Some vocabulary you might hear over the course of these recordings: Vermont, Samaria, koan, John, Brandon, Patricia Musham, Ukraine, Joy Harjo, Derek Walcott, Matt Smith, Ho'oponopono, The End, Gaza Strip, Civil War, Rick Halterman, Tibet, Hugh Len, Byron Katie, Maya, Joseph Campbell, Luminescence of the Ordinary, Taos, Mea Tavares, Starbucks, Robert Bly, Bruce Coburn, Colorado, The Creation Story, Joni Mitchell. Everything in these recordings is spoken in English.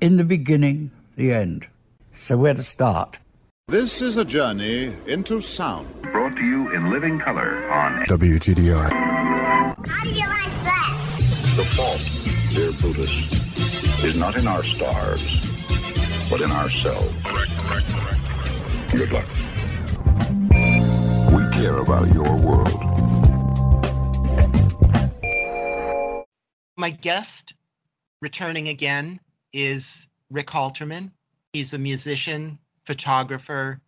In the beginning, the end. So where to start? This is a journey into sound. Brought to you in living color on WTDI. How do you like that? The fault, dear Brutus, is not in our stars, but in ourselves. Correct. Good luck. We care about your world. My guest, returning again, is Rick Halterman. He's a musician, photographer,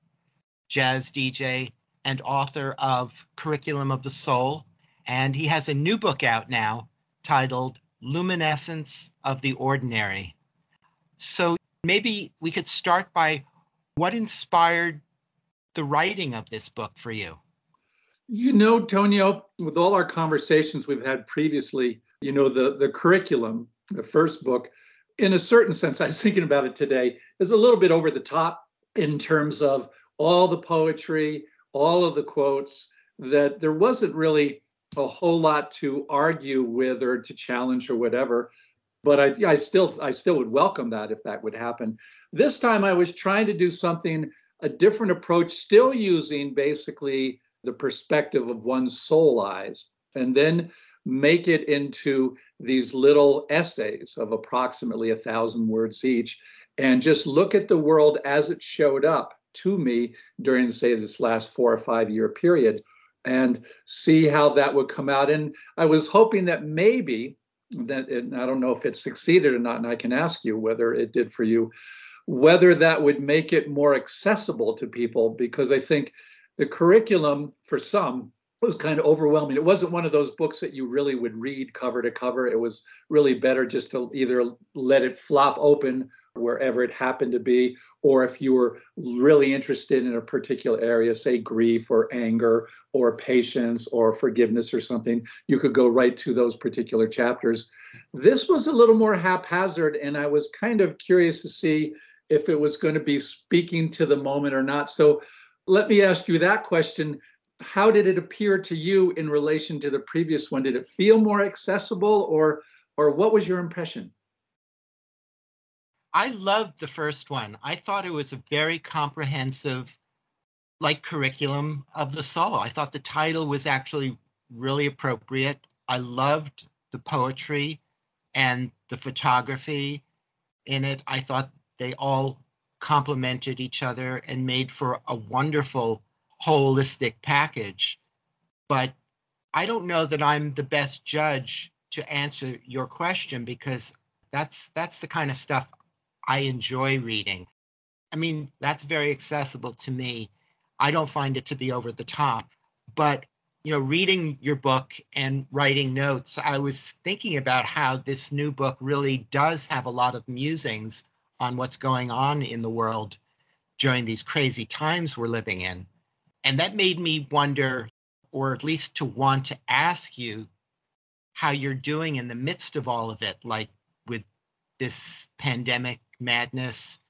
jazz DJ, and author of Curriculum of the Soul. And he has a new book out now titled Luminescence of the Ordinary. So maybe we could start by what inspired the writing of this book for you? You know, Tonio, with all our conversations we've had previously, you know, the curriculum, the first book, in a certain sense, I was thinking about it today, is a little bit over the top in terms of all the poetry, all of the quotes, that there wasn't really a whole lot to argue with or to challenge or whatever. But I still would welcome that if that would happen. This time I was trying to do something, a different approach, still using basically the perspective of one's soul eyes, and then make it into these little essays of approximately 1,000 words each, and just look at the world as it showed up to me during, say, this last 4 or 5 year period, and see how that would come out. And I was hoping that maybe, and I don't know if it succeeded or not, and I can ask you whether it did for you, whether that would make it more accessible to people, because I think the curriculum for some was kind of overwhelming. It wasn't one of those books that you really would read cover to cover. It was really better just to either let it flop open wherever it happened to be, or if you were really interested in a particular area, say grief or anger or patience or forgiveness or something, you could go right to those particular chapters. This was a little more haphazard, and I was kind of curious to see if it was going to be speaking to the moment or not. So let me ask you that question. How did it appear to you in relation to the previous one? Did it feel more accessible, or what was your impression? I loved the first one. I thought it was a very comprehensive, like, curriculum of the soul. I thought the title was actually really appropriate. I loved the poetry and the photography in it. I thought they all complemented each other and made for a wonderful holistic package, but I don't know that I'm the best judge to answer your question, because that's the kind of stuff I enjoy reading. I mean, that's very accessible to me. I don't find it to be over the top, but you know, reading your book and writing notes, I was thinking about how this new book really does have a lot of musings on what's going on in the world during these crazy times we're living in. And that made me wonder, or at least to want to ask you, how you're doing in the midst of all of it, like with this pandemic madness,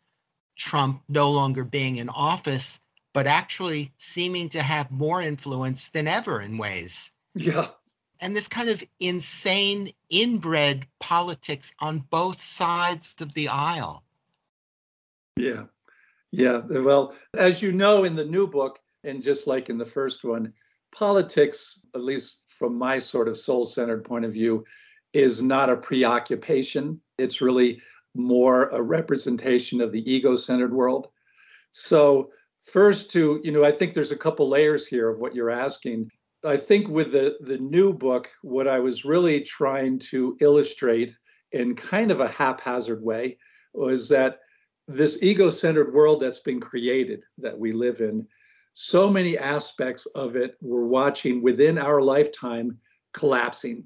Trump no longer being in office, but actually seeming to have more influence than ever in ways. Yeah. And this kind of insane inbred politics on both sides of the aisle. Yeah. Well, as you know, in the new book, and just like in the first one, politics, at least from my sort of soul-centered point of view, is not a preoccupation. It's really more a representation of the ego-centered world. So First to, you know, I think there's a couple layers here of what you're asking. I think with the new book, what I was really trying to illustrate in kind of a haphazard way was that this ego-centered world that's been created that we live in, so many aspects of it we're watching within our lifetime collapsing.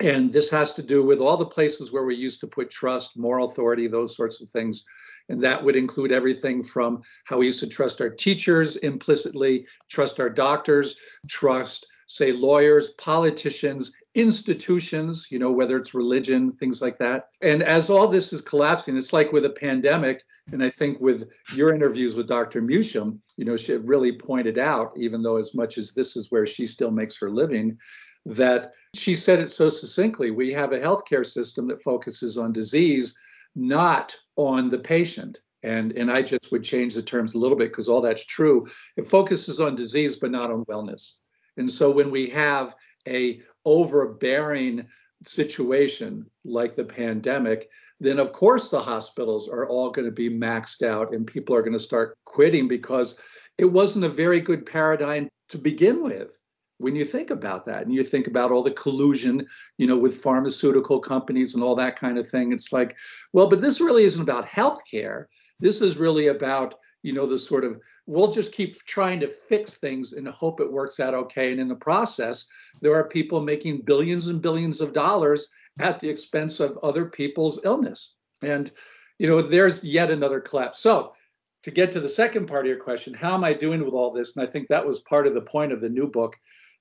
And this has to do with all the places where we used to put trust, moral authority, those sorts of things. And that would include everything from how we used to trust our teachers implicitly, trust our doctors, trust, say, lawyers, politicians, institutions, you know, whether it's religion, things like that. And as all this is collapsing, it's like with a pandemic, and I think with your interviews with Dr. Musham, you know, she really pointed out, even though as much as this is where she still makes her living, that she said it so succinctly, we have a healthcare system that focuses on disease, not on the patient. And I just would change the terms a little bit because all that's true. It focuses on disease, but not on wellness. And so when we have a overbearing situation like the pandemic, then of course the hospitals are all going to be maxed out and people are going to start quitting because it wasn't a very good paradigm to begin with. When you think about that and you think about all the collusion, you know, with pharmaceutical companies and all that kind of thing, it's like, well, but this really isn't about healthcare. This is really about, you know, the sort of, we'll just keep trying to fix things and hope it works out okay. And in the process, there are people making billions and billions of dollars at the expense of other people's illness. And, you know, there's yet another collapse. So to get to the second part of your question, how am I doing with all this? And I think that was part of the point of the new book,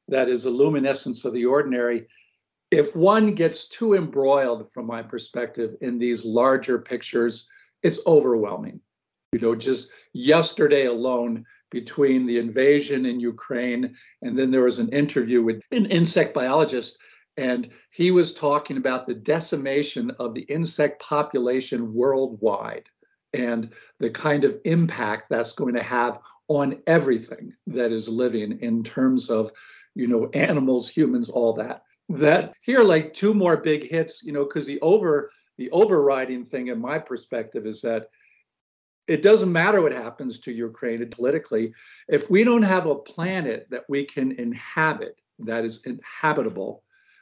that is a Luminescence of the Ordinary. If one gets too embroiled, from my perspective, in these larger pictures, it's overwhelming. You know, just yesterday alone, between the invasion in Ukraine, and then there was an interview with an insect biologist, and he was talking about the decimation of the insect population worldwide and the kind of impact that's going to have on everything that is living in terms of, you know, animals, humans, all that. That here are like two more big hits, you know, because the overriding thing in my perspective is that it doesn't matter what happens to Ukraine politically. If we don't have a planet that we can inhabit, that is inhabitable,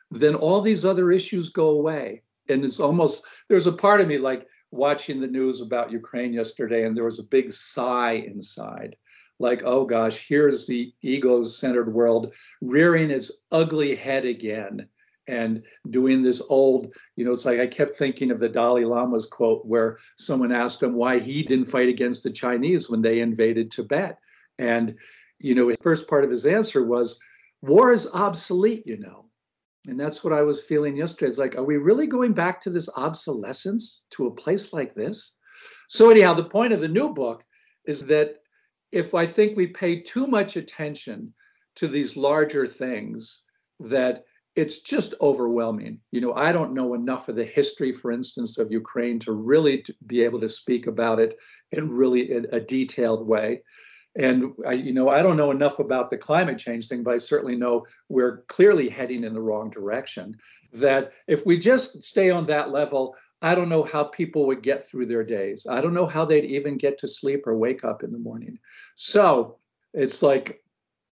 then all these other issues go away. And it's almost, there's a part of me like watching the news about Ukraine yesterday, and there was a big sigh inside, like, oh gosh, here's the ego-centered world rearing its ugly head again and doing this old, you know, it's like I kept thinking of the Dalai Lama's quote where someone asked him why he didn't fight against the Chinese when they invaded Tibet. And, you know, the first part of his answer was, war is obsolete, you know. And that's what I was feeling yesterday. It's like, are we really going back to this obsolescence to a place like this? So anyhow, the point of the new book is that if I think we pay too much attention to these larger things, that it's just overwhelming. You know, I don't know enough of the history, for instance, of Ukraine to really be able to speak about it in really a detailed way. And, you know, I don't know enough about the climate change thing, but I certainly know we're clearly heading in the wrong direction, that if we just stay on that level, I don't know how people would get through their days. I don't know how they'd even get to sleep or wake up in the morning. So it's like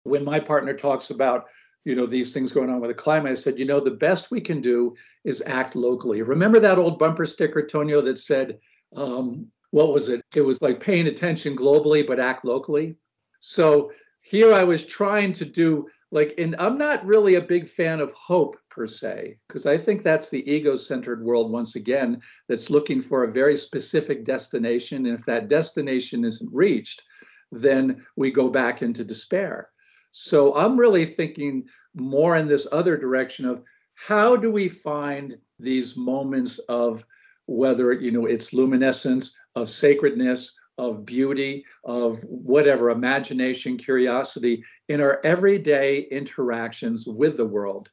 when my partner talks about, you know, these things going on with the climate, I said, you know, the best we can do is act locally. Remember that old bumper sticker, Tonio, that said, what was it? It was like paying attention globally, but act locally. So here I was trying to do like, and I'm not really a big fan of hope per se, because I think that's the ego-centered world once again, that's looking for a very specific destination. And if that destination isn't reached, then we go back into despair. So I'm really thinking more in this other direction of how do we find these moments of whether, you know, it's luminescence, of sacredness, of beauty, of whatever, imagination, curiosity, in our everyday interactions with the world,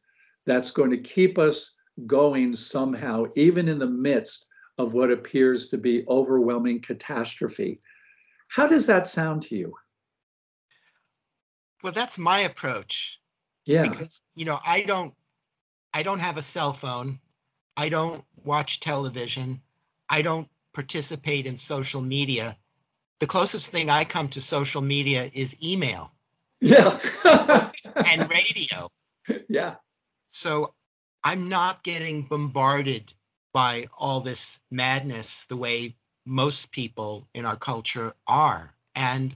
that's going to keep us going somehow, even in the midst of what appears to be overwhelming catastrophe. How does that sound to you? Well, that's my approach. Yeah. Because, you know, I don't have a cell phone. I don't watch television. I don't participate in social media. the closest thing I come to social media is email. Yeah. And radio. Yeah. So I'm not getting bombarded by all this madness the way most people in our culture are. And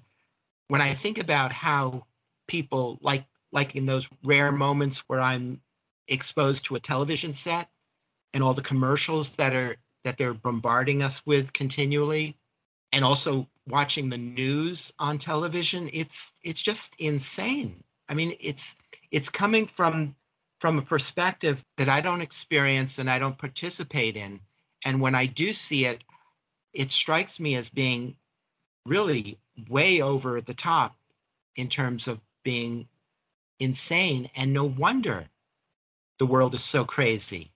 when I think about how people, like in those rare moments where I'm exposed to a television set and all the commercials that they're bombarding us with continually, and also watching the news on television, it's just insane. I mean, it's coming from a perspective that I don't experience and I don't participate in. And when I do see it, it strikes me as being really way over the top in terms of being insane. And no wonder the world is so crazy.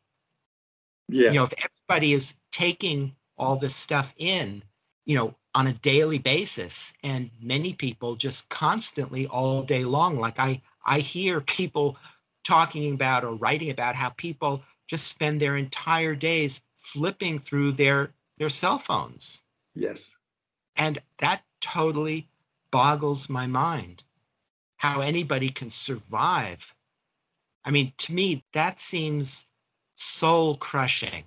Yeah. You know, if everybody is taking all this stuff in, you know, on a daily basis, and many people just constantly all day long, like I hear people talking about or writing about how people just spend their entire days flipping through their cell phones. Yes. And that totally boggles my mind, how anybody can survive. I mean, to me, that seems soul crushing.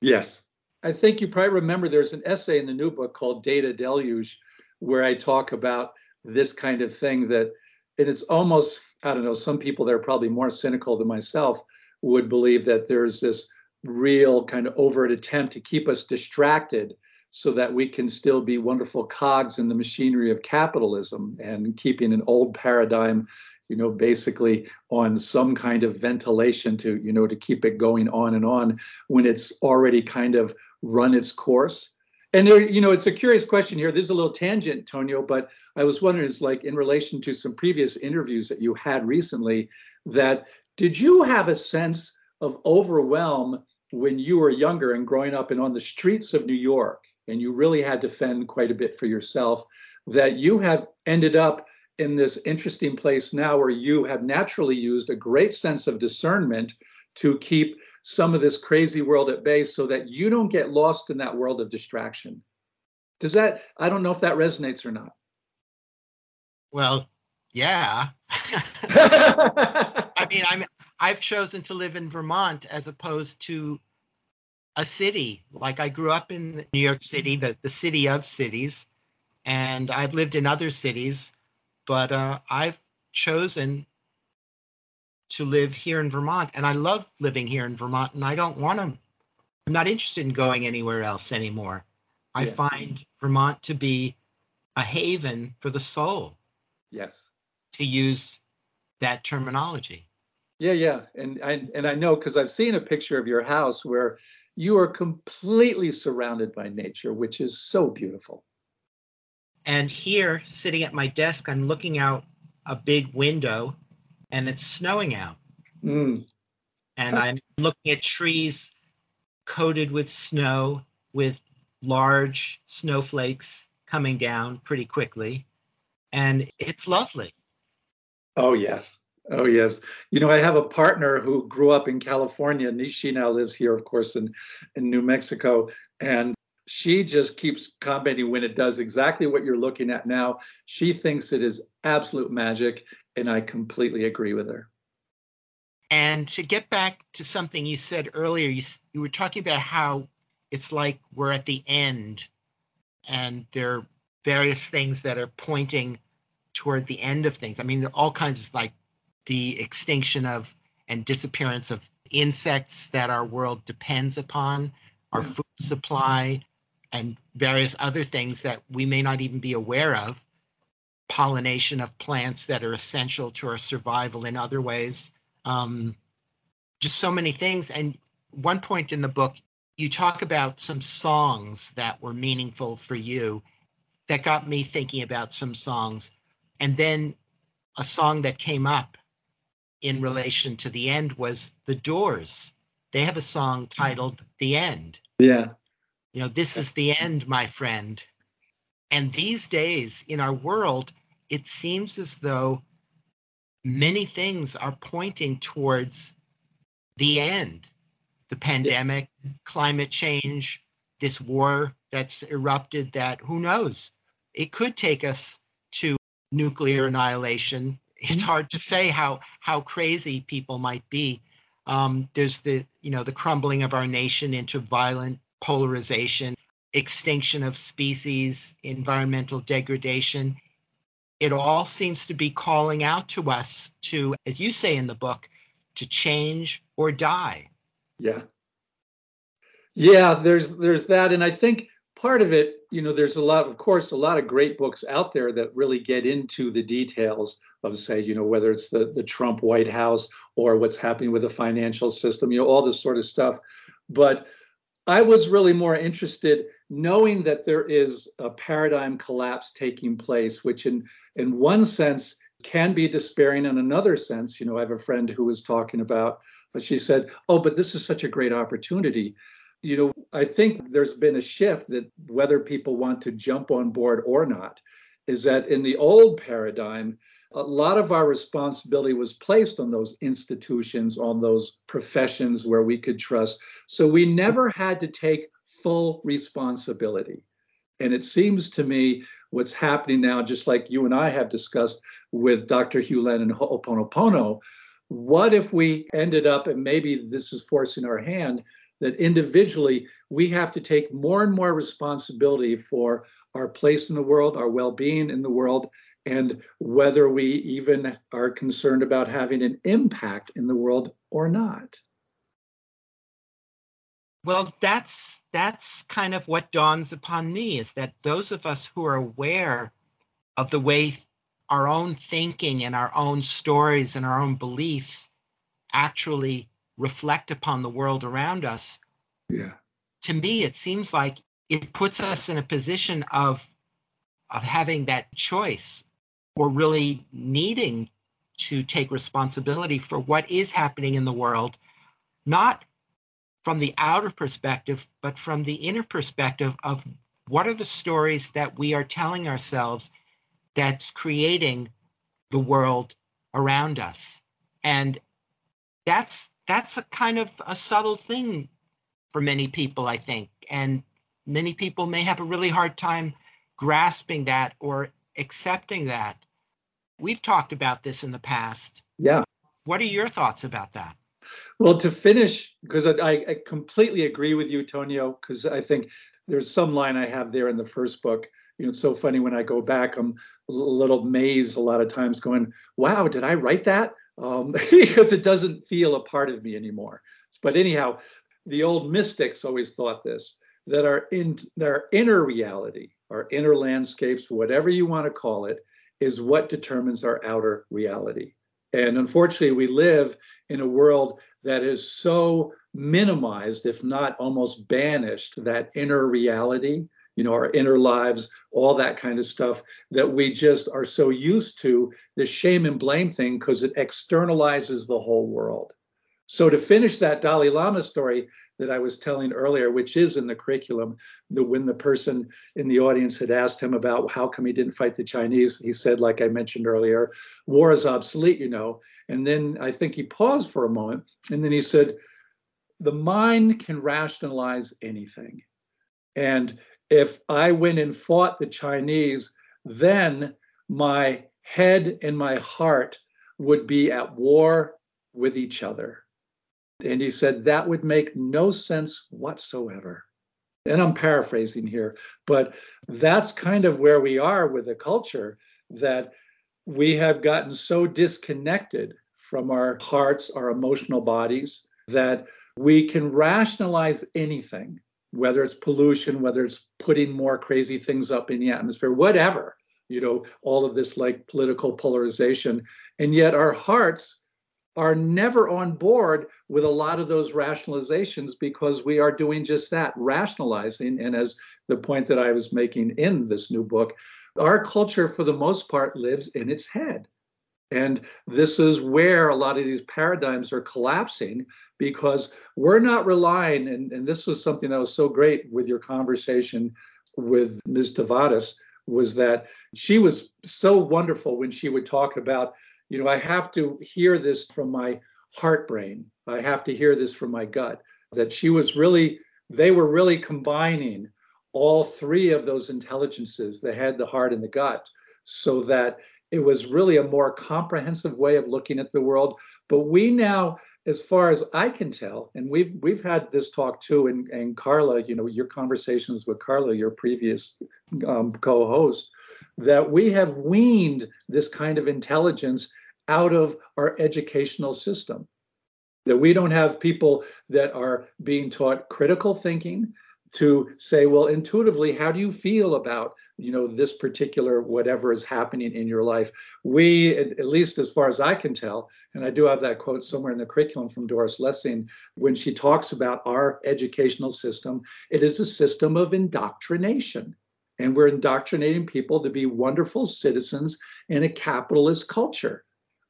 Yes. I think you probably remember there's an essay in the new book called Data Deluge, where I talk about this kind of thing that, and it's almost, I don't know, some people that are probably more cynical than myself would believe that there's this real kind of overt attempt to keep us distracted so that we can still be wonderful cogs in the machinery of capitalism and keeping an old paradigm, you know, basically on some kind of ventilation to, you know, to keep it going on and on when it's already kind of run its course. And there, you know, it's a curious question here. This is a little tangent, Tonio, but I was wondering, it's like in relation to some previous interviews that you had recently, that did you have a sense of overwhelm when you were younger and growing up and on the streets of New York, and you really had to fend quite a bit for yourself, that you have ended up in this interesting place now where you have naturally used a great sense of discernment to keep some of this crazy world at bay so that you don't get lost in that world of distraction? Does that, I don't know if that resonates or not. Well, yeah. I mean, I've chosen to live in Vermont as opposed to a city. Like I grew up in New York City, the city of cities, and I've lived in other cities, but I've chosen to live here in Vermont, and I love living here in Vermont, and I don't want to, I'm not interested in going anywhere else anymore. I find Vermont to be a haven for the soul. Yes. To use that terminology. Yeah, yeah, and I know because I've seen a picture of your house where you are completely surrounded by nature, which is so beautiful. And here, sitting at my desk, I'm looking out a big window, and it's snowing out. Mm. And I'm looking at trees coated with snow, with large snowflakes coming down pretty quickly. And it's lovely. Oh, yes. Oh, yes. You know, I have a partner who grew up in California, and she now lives here, of course, in New Mexico. And she just keeps commenting when it does exactly what you're looking at now. She thinks it is absolute magic. And I completely agree with her. And to get back to something you said earlier, you were talking about how it's like we're at the end, and there are various things that are pointing toward the end of things. I mean, there are all kinds of, like, the extinction of and disappearance of insects that our world depends upon, our food supply, and various other things that we may not even be aware of. Pollination of plants that are essential to our survival in other ways, just so many things. And one point in the book, you talk about some songs that were meaningful for you that got me thinking about some songs. And then a song that came up in relation to The End was The Doors. They have a song titled The End. Yeah. You know, this is the end, my friend. And these days in our world, it seems as though many things are pointing towards the end. The pandemic, climate change, this war that's erupted, that who knows It could take us to nuclear annihilation. It's hard to say how crazy people might be. There's the crumbling of our nation into violent polarization, extinction of species, environmental degradation. It all seems to be calling out to us to, as you say in the book, to change or die. Yeah. Yeah, there's that. And I think part of it, there's a lot of great books out there that really get into the details of, say, whether it's the Trump White House or what's happening with the financial system, all this sort of stuff. But I was really more interested knowing that there is a paradigm collapse taking place, which in one sense can be despairing. In another sense, I have a friend who was talking about, but she said, oh, but this is such a great opportunity. I think there's been a shift that whether people want to jump on board or not, is that in the old paradigm, a lot of our responsibility was placed on those institutions, on those professions where we could trust. So we never had to take full responsibility. And it seems to me what's happening now, just like you and I have discussed with Dr. Hugh Len and Ho'oponopono, what if we ended up, and maybe this is forcing our hand, that individually we have to take more and more responsibility for our place in the world, our well-being in the world, and whether we even are concerned about having an impact in the world or not. Well, that's kind of what dawns upon me, is that those of us who are aware of the way our own thinking and our own stories and our own beliefs actually reflect upon the world around us. Yeah. To me, it seems like it puts us in a position of having that choice, or really needing to take responsibility for what is happening in the world, not from the outer perspective, but from the inner perspective of what are the stories that we are telling ourselves that's creating the world around us. And that's a kind of a subtle thing for many people, I think. And many people may have a really hard time grasping that or accepting that. We've talked about this in the past. Yeah. What are your thoughts about that? Well, to finish, because I completely agree with you, Tonio, because I think there's some line I have there in the first book. It's so funny when I go back, I'm a little mazed a lot of times going, wow, did I write that? Because it doesn't feel a part of me anymore. But anyhow, the old mystics always thought this, that our inner reality, our inner landscapes, whatever you want to call it, is what determines our outer reality. And unfortunately, we live in a world that is so minimized, if not almost banished, that inner reality, our inner lives, all that kind of stuff, that we just are so used to the shame and blame thing because it externalizes the whole world. So to finish that Dalai Lama story that I was telling earlier, which is in the curriculum, when the person in the audience had asked him about how come he didn't fight the Chinese, he said, like I mentioned earlier, war is obsolete, And then I think he paused for a moment, and then he said, the mind can rationalize anything. And if I went and fought the Chinese, then my head and my heart would be at war with each other. And he said, that would make no sense whatsoever. And I'm paraphrasing here, but that's kind of where we are with the culture, that we have gotten so disconnected from our hearts, our emotional bodies, that we can rationalize anything, whether it's pollution, whether it's putting more crazy things up in the atmosphere, whatever, all of this like political polarization. And yet our hearts are never on board with a lot of those rationalizations, because we are doing just that, rationalizing. And as the point that I was making in this new book, our culture for the most part lives in its head. And this is where a lot of these paradigms are collapsing, because we're not relying, and this was something that was so great with your conversation with Ms. Tavares, was that she was so wonderful when she would talk about, I have to hear this from my heart brain. I have to hear this from my gut. That she was really, they were really combining all three of those intelligences, the head, the heart, and the gut, so that it was really a more comprehensive way of looking at the world. But we now, as far as I can tell, and we've had this talk too, and Carla, you know, your conversations with Carla, your previous co-host, that we have weaned this kind of intelligence out of our educational system, that we don't have people that are being taught critical thinking to say, well, intuitively, how do you feel about, you know, this particular whatever is happening in your life? We, at least as far as I can tell, and I do have that quote somewhere in the curriculum from Doris Lessing, when she talks about our educational system, it is a system of indoctrination. And we're indoctrinating people to be wonderful citizens in a capitalist culture.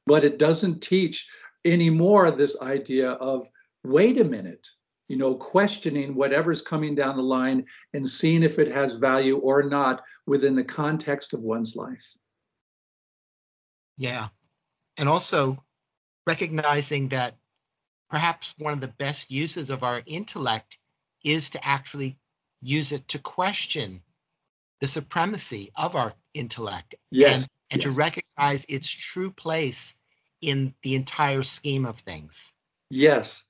But it doesn't teach anymore this idea of, wait a minute, you know, questioning whatever's coming down the line and seeing if it has value or not within the context of one's life. Yeah. And also recognizing that perhaps one of the best uses of our intellect is to actually use it to question the supremacy of our intellect. Yes. And yes, to recognize its true place in the entire scheme of things. Yes.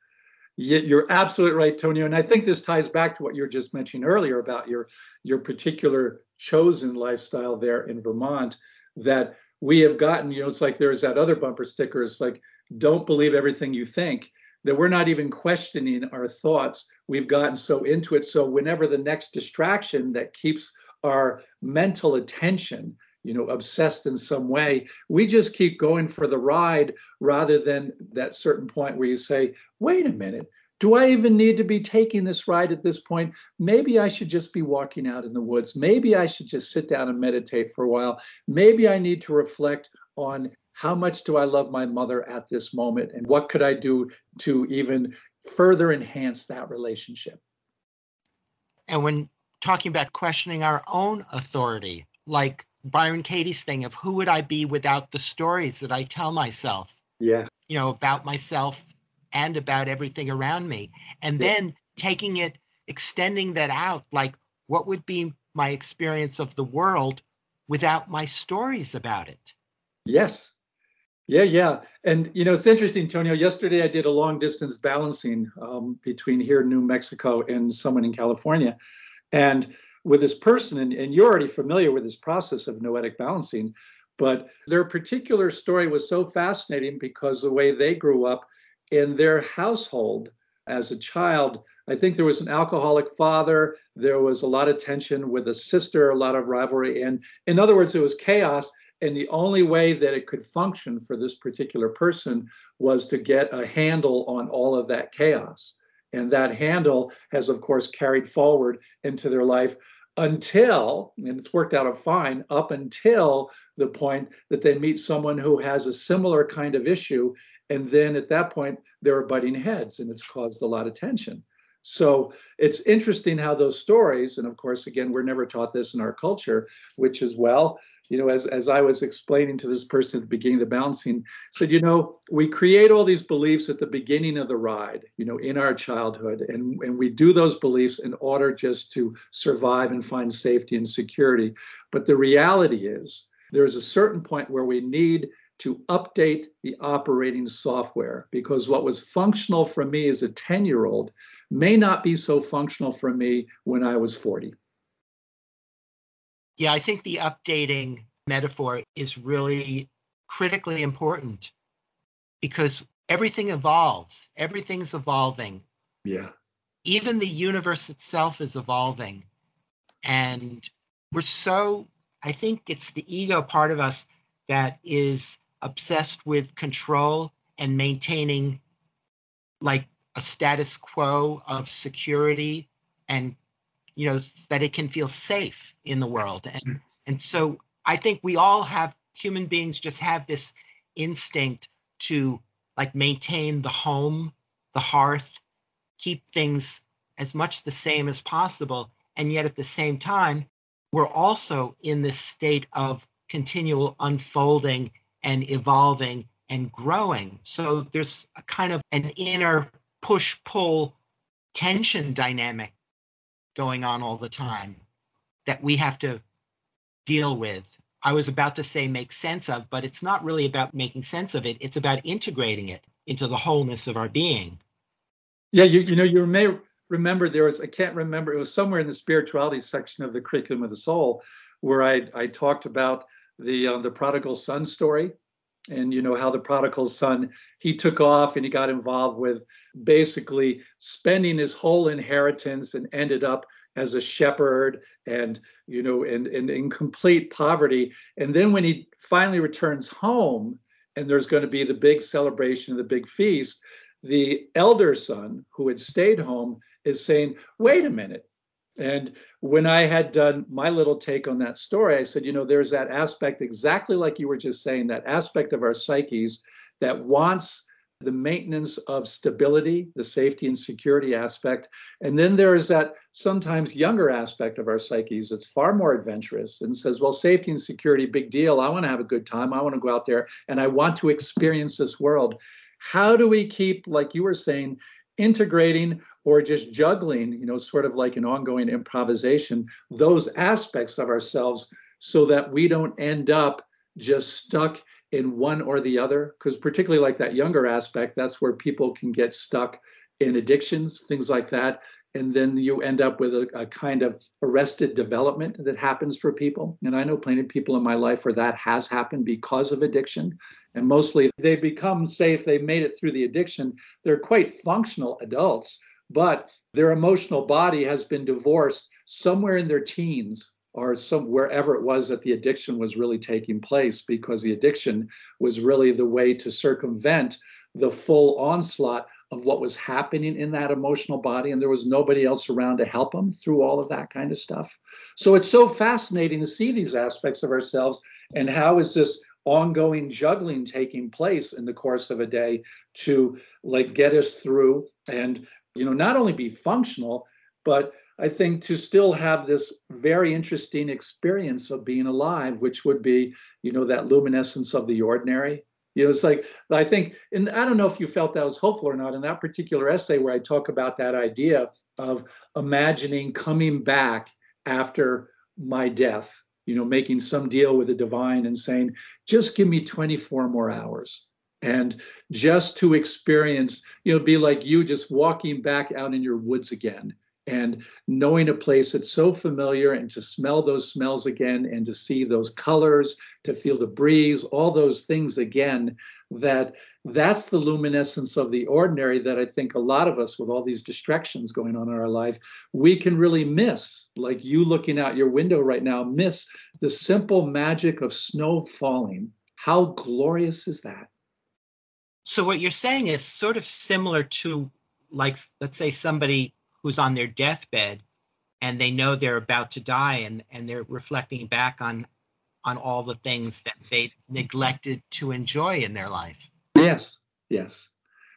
You're absolutely right, Tony. And I think this ties back to what you were just mentioning earlier about your particular chosen lifestyle there in Vermont, that we have gotten, you know, it's like there's that other bumper sticker. It's like, don't believe everything you think, that we're not even questioning our thoughts. We've gotten so into it. So whenever the next distraction that keeps our mental attention, you know, obsessed in some way, we just keep going for the ride rather than that certain point where you say, wait a minute, do I even need to be taking this ride at this point? Maybe I should just be walking out in the woods. Maybe I should just sit down and meditate for a while. Maybe I need to reflect on how much do I love my mother at this moment, and what could I do to even further enhance that relationship? And when talking about questioning our own authority, like Byron Katie's thing of who would I be without the stories that I tell myself, yeah, you know, about myself and about everything around me. And yeah, then taking it, extending that out, like what would be my experience of the world without my stories about it? Yes. Yeah, yeah. And, you know, it's interesting, Tonio, yesterday I did a long distance balancing between here in New Mexico and someone in California. And with this person, and you're already familiar with this process of noetic balancing, but their particular story was so fascinating because the way they grew up in their household as a child, I think there was an alcoholic father, there was a lot of tension with a sister, a lot of rivalry, and in other words, it was chaos, and the only way that it could function for this particular person was to get a handle on all of that chaos. And that handle has, of course, carried forward into their life until, and it's worked out fine, up until the point that they meet someone who has a similar kind of issue. And then at that point, they're butting heads, and it's caused a lot of tension. So it's interesting how those stories, and of course, again, we're never taught this in our culture, which is, well, you know, as I was explaining to this person at the beginning of the balancing, said, you know, we create all these beliefs at the beginning of the ride, you know, in our childhood, and we do those beliefs in order just to survive and find safety and security. But the reality is there's a certain point where we need to update the operating software, because what was functional for me as a 10-year-old may not be so functional for me when I was 40. Yeah, I think the updating metaphor is really critically important because everything evolves. Everything's evolving. Yeah. Even the universe itself is evolving. And we're so, I think it's the ego part of us that is obsessed with control and maintaining like a status quo of security and, you know, that it can feel safe in the world. And so I think we all have, human beings just have this instinct to like maintain the home, the hearth, keep things as much the same as possible. And yet at the same time, we're also in this state of continual unfolding and evolving and growing. So there's a kind of an inner push-pull tension dynamic going on all the time that we have to deal with. I was about to say make sense of, but it's not really about making sense of it. It's about integrating it into the wholeness of our being. Yeah, you may remember there was, I can't remember, it was somewhere in the spirituality section of the Curriculum of the Soul where I talked about the prodigal son story, and you know how the prodigal son, he took off and he got involved with basically spending his whole inheritance and ended up as a shepherd and, you know, in complete poverty. And then when he finally returns home and there's going to be the big celebration, the big feast, the elder son who had stayed home is saying, wait a minute. And when I had done my little take on that story, I said, you know, there's that aspect exactly like you were just saying, that aspect of our psyches that wants the maintenance of stability, the safety and security aspect. And then there is that sometimes younger aspect of our psyches that's far more adventurous and says, well, safety and security, big deal. I want to have a good time. I want to go out there and I want to experience this world. How do we keep, like you were saying, integrating or just juggling, you know, sort of like an ongoing improvisation, those aspects of ourselves so that we don't end up just stuck in one or the other? Because particularly like that younger aspect, that's where people can get stuck in addictions, things like that. And then you end up with a kind of arrested development that happens for people. And I know plenty of people in my life where that has happened because of addiction. And mostly they become safe. They made it through the addiction. They're quite functional adults, but their emotional body has been divorced somewhere in their teens or wherever it was that the addiction was really taking place, because the addiction was really the way to circumvent the full onslaught of what was happening in that emotional body. And there was nobody else around to help them through all of that kind of stuff. So it's so fascinating to see these aspects of ourselves and how is this ongoing juggling taking place in the course of a day to like get us through and, you know, not only be functional, but I think to still have this very interesting experience of being alive, which would be, you know, that luminescence of the ordinary. You know, it's like, I think, and I don't know if you felt that was hopeful or not in that particular essay where I talk about that idea of imagining coming back after my death, you know, making some deal with the divine and saying, just give me 24 more hours. And just to experience, you know, be like you just walking back out in your woods again and knowing a place that's so familiar and to smell those smells again and to see those colors, to feel the breeze, all those things again, that's the luminescence of the ordinary that I think a lot of us with all these distractions going on in our life, we can really miss, like you looking out your window right now, miss the simple magic of snow falling. How glorious is that? So what you're saying is sort of similar to, like, let's say somebody who's on their deathbed and they know they're about to die and they're reflecting back on all the things that they neglected to enjoy in their life. Yes, yes.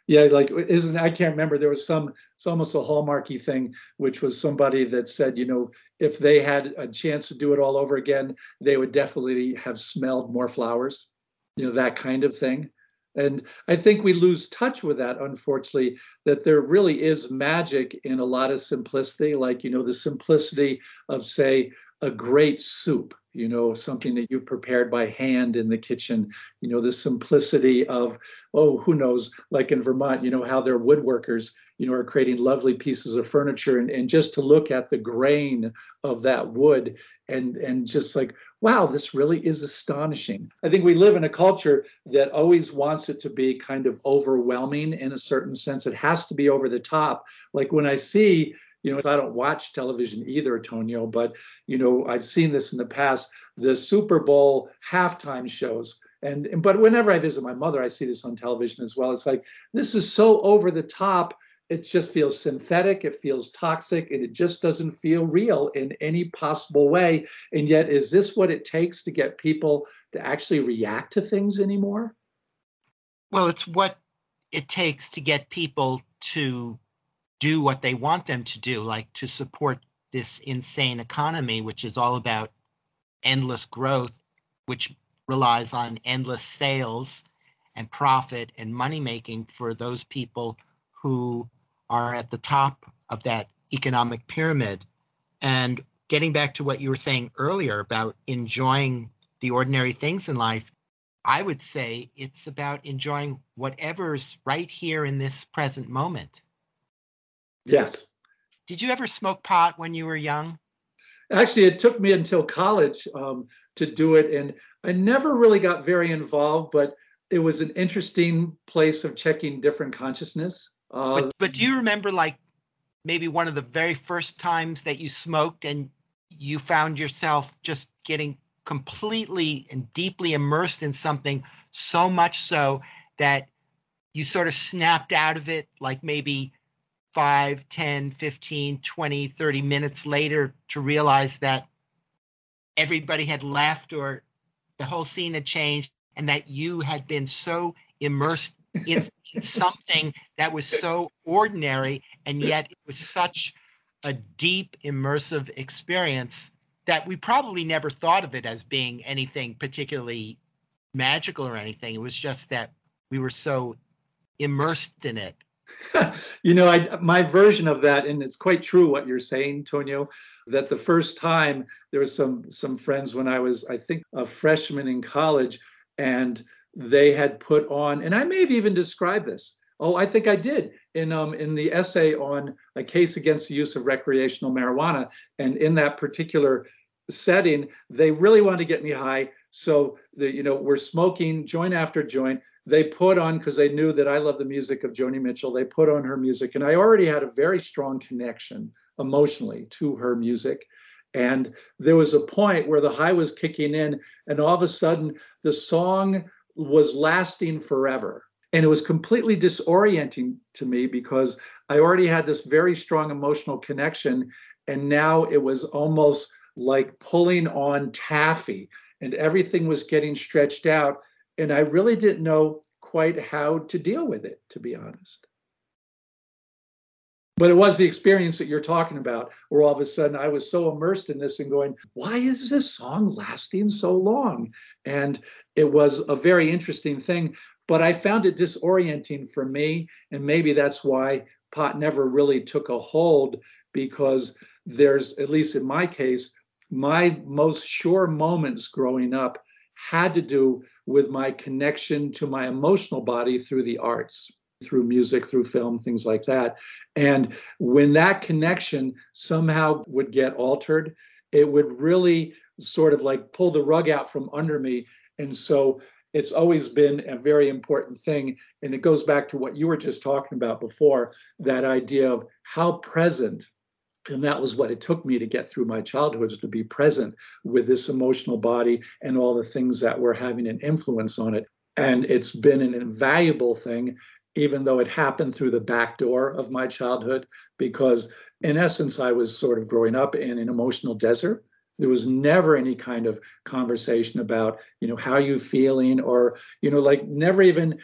Yeah, like, isn't, I can't remember, there was it's almost a Hallmarky thing, which was somebody that said, you know, if they had a chance to do it all over again, they would definitely have smelled more flowers, you know, that kind of thing. And I think we lose touch with that, unfortunately, that there really is magic in a lot of simplicity, like, you know, the simplicity of, say, a great soup, you know, something that you prepared by hand in the kitchen, you know, the simplicity of, oh, who knows, like in Vermont, you know, how their woodworkers, you know, are creating lovely pieces of furniture and just to look at the grain of that wood and just like, wow, this really is astonishing. I think we live in a culture that always wants it to be kind of overwhelming in a certain sense. It has to be over the top. Like when I see, you know, I don't watch television either, Antonio, but, you know, I've seen this in the past, the Super Bowl halftime shows. But whenever I visit my mother, I see this on television as well. It's like, this is so over the top. It just feels synthetic, it feels toxic, and it just doesn't feel real in any possible way. And yet, is this what it takes to get people to actually react to things anymore? Well, it's what it takes to get people to do what they want them to do, like to support this insane economy, which is all about endless growth, which relies on endless sales and profit and money making for those people who are at the top of that economic pyramid. And getting back to what you were saying earlier about enjoying the ordinary things in life, I would say it's about enjoying whatever's right here in this present moment. Yes. Did you ever smoke pot when you were young? Actually, it took me until college to do it. And I never really got very involved, but it was an interesting place of checking different consciousness. But do you remember, like, maybe one of the very first times that you smoked and you found yourself just getting completely and deeply immersed in something, so much so that you sort of snapped out of it, like maybe 5, 10, 15, 20, 30 minutes later, to realize that everybody had left or the whole scene had changed and that you had been so immersed in something that was so ordinary, and yet it was such a deep, immersive experience that we probably never thought of it as being anything particularly magical or anything. It was just that we were so immersed in it. You know, my version of that, and it's quite true what you're saying, Tonio, that the first time there was some friends when I was, I think, a freshman in college, and they had put on, and I may have even described this. Oh, I think I did in the essay on a case against the use of recreational marijuana. And in that particular setting, they really wanted to get me high. So, we're smoking joint after joint. They put on, because they knew that I love the music of Joni Mitchell, they put on her music. And I already had a very strong connection emotionally to her music. And there was a point where the high was kicking in, and all of a sudden the song was lasting forever. And it was completely disorienting to me because I already had this very strong emotional connection. And now it was almost like pulling on taffy, and everything was getting stretched out. And I really didn't know quite how to deal with it, to be honest. But it was the experience that you're talking about, where all of a sudden I was so immersed in this and going, why is this song lasting so long? And it was a very interesting thing, but I found it disorienting for me. And maybe that's why pot never really took a hold, because there's, at least in my case, my most sure moments growing up had to do with my connection to my emotional body through the arts, through music, through film, things like that. And when that connection somehow would get altered, it would really sort of like pull the rug out from under me. And so it's always been a very important thing. And it goes back to what you were just talking about before, that idea of how present. And that was what it took me to get through my childhood, to be present with this emotional body and all the things that were having an influence on it. And it's been an invaluable thing, even though it happened through the back door of my childhood, because in essence, I was sort of growing up in an emotional desert. There was never any kind of conversation about, how are you feeling, or, like never even,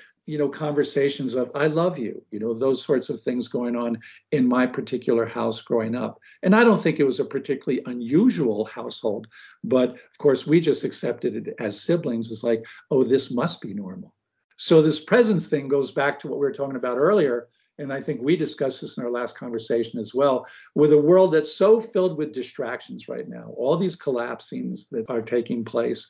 conversations of, I love you, those sorts of things going on in my particular house growing up. And I don't think it was a particularly unusual household, but of course, we just accepted it as siblings. It's like, oh, this must be normal. So this presence thing goes back to what we were talking about earlier. And I think we discussed this in our last conversation as well, with a world that's so filled with distractions right now, all these collapsings that are taking place.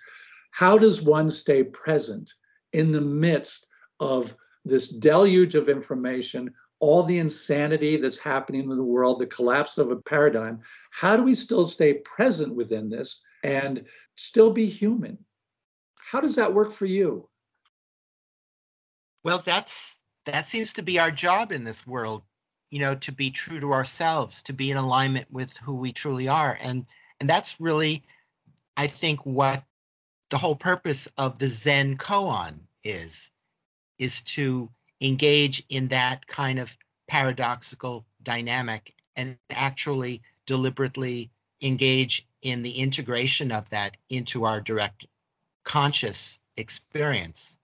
How does one stay present in the midst of this deluge of information, all the insanity that's happening in the world, the collapse of a paradigm? How do we still stay present within this and still be human? How does that work for you? Well, that seems to be our job in this world, to be true to ourselves, to be in alignment with who we truly are. And that's really, I think, what the whole purpose of the Zen koan is to engage in that kind of paradoxical dynamic and actually deliberately engage in the integration of that into our direct conscious experience.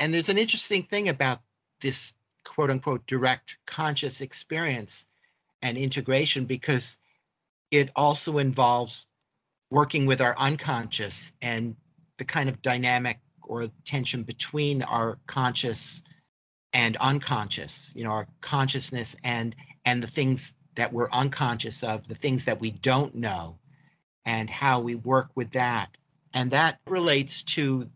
And there's an interesting thing about this quote unquote direct conscious experience and integration, because it also involves working with our unconscious and the kind of dynamic or tension between our conscious and unconscious, our consciousness and the things that we're unconscious of, the things that we don't know, and how we work with that. And that relates to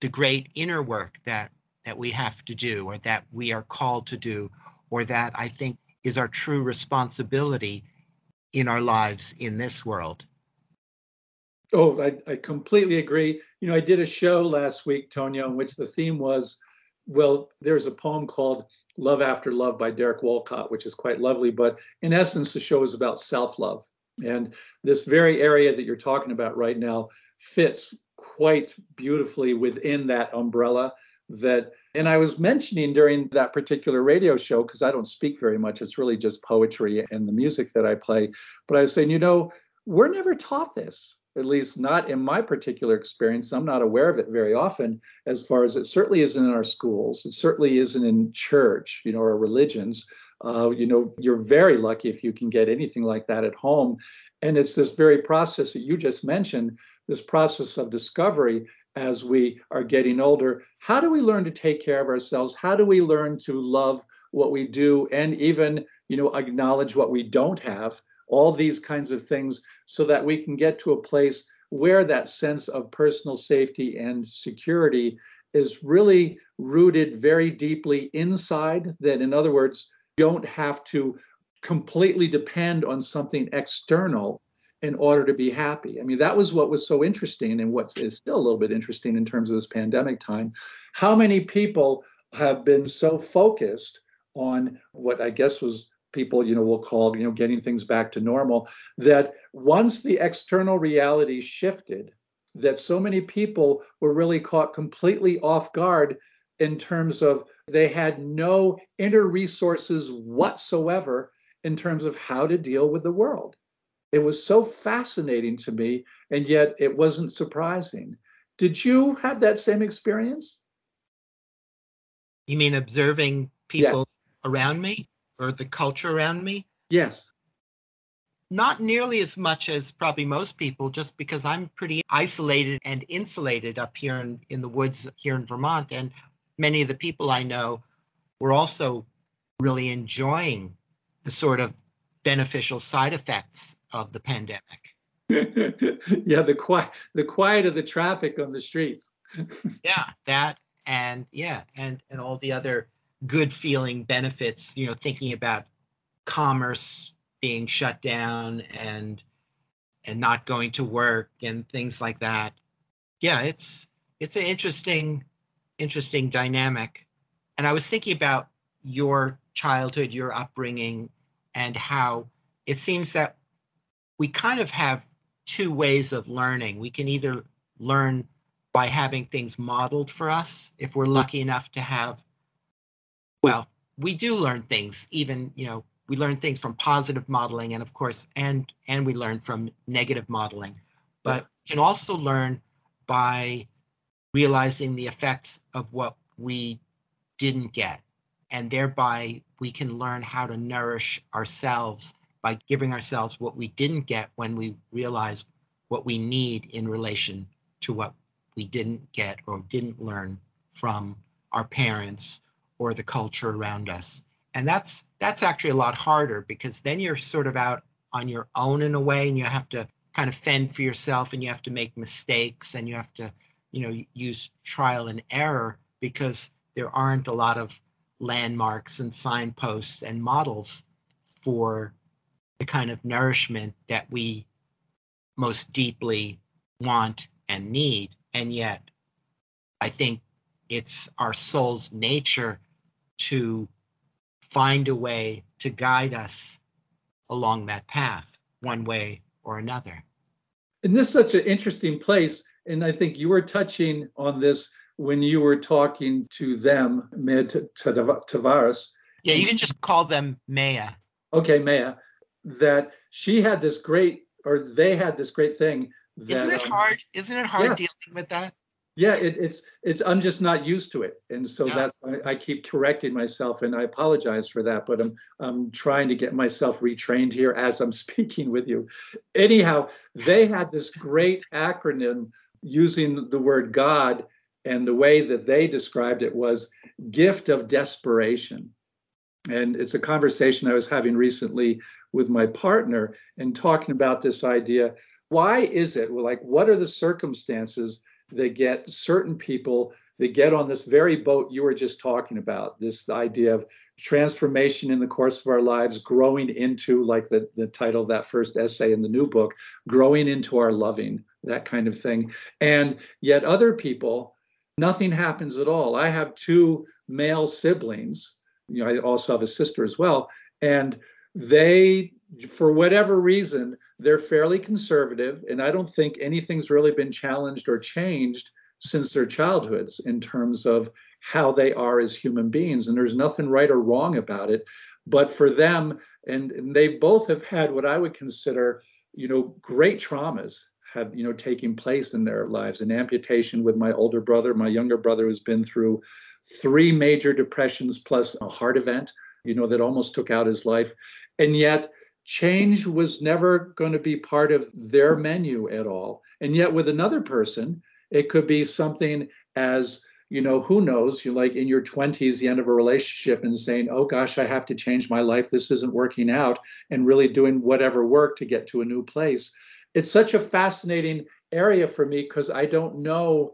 the great inner work that we have to do, or that we are called to do, or that I think is our true responsibility in our lives in this world. Oh, I completely agree. You know, I did a show last week, Tonya, in which the theme was, well, there's a poem called Love After Love by Derek Walcott, which is quite lovely. But in essence, the show is about self-love. And this very area that you're talking about right now fits quite beautifully within that umbrella that, and I was mentioning during that particular radio show, because I don't speak very much, it's really just poetry and the music that I play. But I was saying, you know, we're never taught this, at least not in my particular experience. I'm not aware of it very often, as far as it certainly isn't in our schools. It certainly isn't in church, you know, or religions. You know, you're very lucky if you can get anything like that at home. And it's this very process that you just mentioned, this process of discovery as we are getting older. How do we learn to take care of ourselves? How do we learn to love what we do and even, you know, acknowledge what we don't have? All these kinds of things so that we can get to a place where that sense of personal safety and security is really rooted very deeply inside, that in other words, don't have to completely depend on something external in order to be happy. I mean, that was what was so interesting and what is still a little bit interesting in terms of this pandemic time. How many people have been so focused on what I guess was people, you know, will call, you know, getting things back to normal, that once the external reality shifted, that so many people were really caught completely off guard in terms of they had no inner resources whatsoever in terms of how to deal with the world. It was so fascinating to me, and yet it wasn't surprising. Did you have that same experience? You mean observing people around me or the culture around me? Yes. Not nearly as much as probably most people, just because I'm pretty isolated and insulated up here in the woods here in Vermont. And many of the people I know were also really enjoying the sort of beneficial side effects of the pandemic. Yeah, the quiet of the traffic on the streets. Yeah, that and all the other good feeling benefits, you know, thinking about commerce being shut down and not going to work and things like that. Yeah, it's an interesting dynamic. And I was thinking about your childhood, your upbringing, and how it seems that we kind of have two ways of learning. We can either learn by having things modeled for us, if we're lucky enough to have. Well, we do learn things, even, you know, we learn things from positive modeling and, of course, and we learn from negative modeling, but we can also learn by realizing the effects of what we didn't get. And thereby we can learn how to nourish ourselves by giving ourselves what we didn't get when we realize what we need in relation to what we didn't get or didn't learn from our parents or the culture around us. And that's actually a lot harder, because then you're sort of out on your own in a way, and you have to kind of fend for yourself, and you have to make mistakes, and you have to, you know, use trial and error, because there aren't a lot of landmarks and signposts and models for the kind of nourishment that we most deeply want and need. And yet I think it's our soul's nature to find a way to guide us along that path, one way or another. And this is such an interesting place. And I think you were touching on this when you were talking to them, Maya Tavares. Yeah, you can just call them Maya. Okay, Maya. That she had this great, or they had this great thing. That, Isn't it hard dealing with that? Yeah, it's I'm just not used to it. And so that's why I keep correcting myself, and I apologize for that, but I'm trying to get myself retrained here as I'm speaking with you. Anyhow, they had this great acronym using the word God, and the way that they described it was gift of desperation. And it's a conversation I was having recently with my partner and talking about this idea. Why is it, like, what are the circumstances that get certain people that get on this very boat you were just talking about, this idea of transformation in the course of our lives, growing into, like the title of that first essay in the new book, growing into our loving, that kind of thing. And yet other people, nothing happens at all. I have two male siblings. You know, I also have a sister as well. And they, for whatever reason, they're fairly conservative. And I don't think anything's really been challenged or changed since their childhoods in terms of how they are as human beings. And there's nothing right or wrong about it. But for them, and they both have had what I would consider, you know, great traumas have, you know, taking place in their lives. An amputation with my older brother, my younger brother has been through 3 major depressions plus a heart event, you know, that almost took out his life. And yet change was never going to be part of their menu at all. And yet with another person, it could be something as, you know, who knows, you're like in your 20s, the end of a relationship and saying, oh gosh, I have to change my life. This isn't working out, and really doing whatever work to get to a new place. It's such a fascinating area for me because I don't know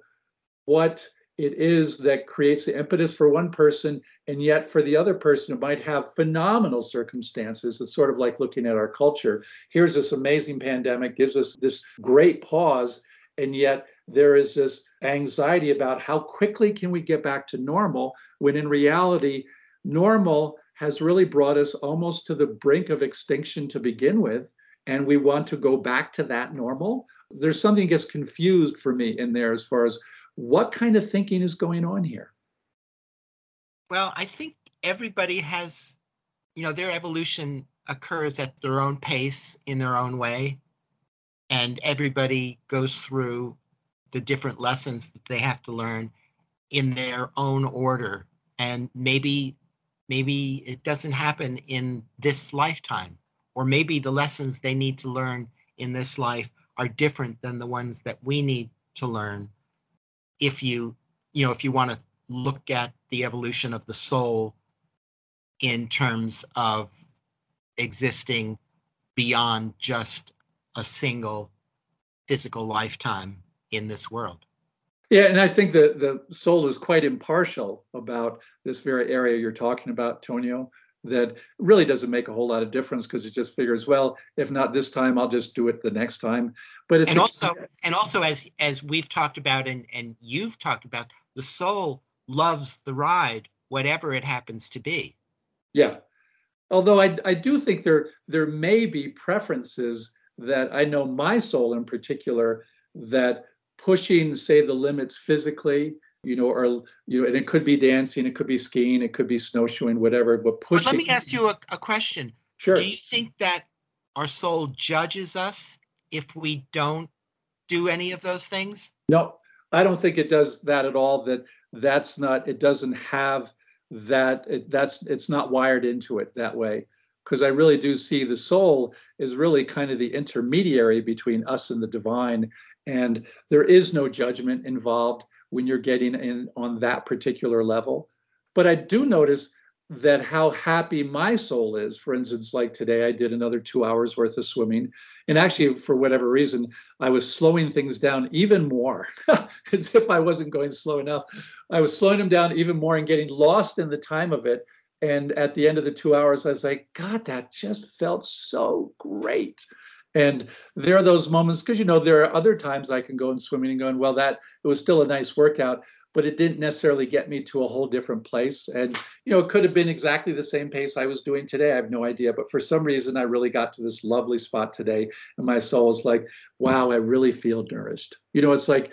what it is that creates the impetus for one person, and yet for the other person, it might have phenomenal circumstances. It's sort of like looking at our culture. Here's this amazing pandemic, gives us this great pause, and yet there is this anxiety about how quickly can we get back to normal, when in reality, normal has really brought us almost to the brink of extinction to begin with, and we want to go back to that normal. There's something that gets confused for me in there as far as what kind of thinking is going on here. Well, I think everybody has, you know, their evolution occurs at their own pace in their own way. And everybody goes through the different lessons that they have to learn in their own order. And maybe it doesn't happen in this lifetime, or maybe the lessons they need to learn in this life are different than the ones that we need to learn. If you want to look at the evolution of the soul in terms of existing beyond just a single physical lifetime in this world. Yeah, and I think that the soul is quite impartial about this very area you're talking about, Tonio, that really doesn't make a whole lot of difference because it just figures, well, if not this time, I'll just do it the next time. But it's and also as we've talked about and you've talked about, the soul loves the ride, whatever it happens to be. Yeah, although I do think there may be preferences that I know my soul in particular, that pushing, say, the limits physically, you know, or, you know, and it could be dancing, it could be skiing, it could be snowshoeing, whatever, but pushing. But let me ask you a question. Sure. Do you think that our soul judges us if we don't do any of those things? No, I don't think it does that at all. It's not wired into it that way. Because I really do see the soul is really kind of the intermediary between us and the divine. And there is no judgment involved when you're getting in on that particular level. But I do notice that how happy my soul is. For instance, like today, I did another 2 hours worth of swimming. And actually, for whatever reason, I was slowing things down even more, as if I wasn't going slow enough. I was slowing them down even more and getting lost in the time of it. And at the end of the 2 hours, I was like, God, that just felt so great. And there are those moments, because, you know, there are other times I can go in swimming and going, well, that it was still a nice workout, but it didn't necessarily get me to a whole different place. And, you know, it could have been exactly the same pace I was doing today. I have no idea. But for some reason, I really got to this lovely spot today. And my soul was like, wow, I really feel nourished. You know, it's like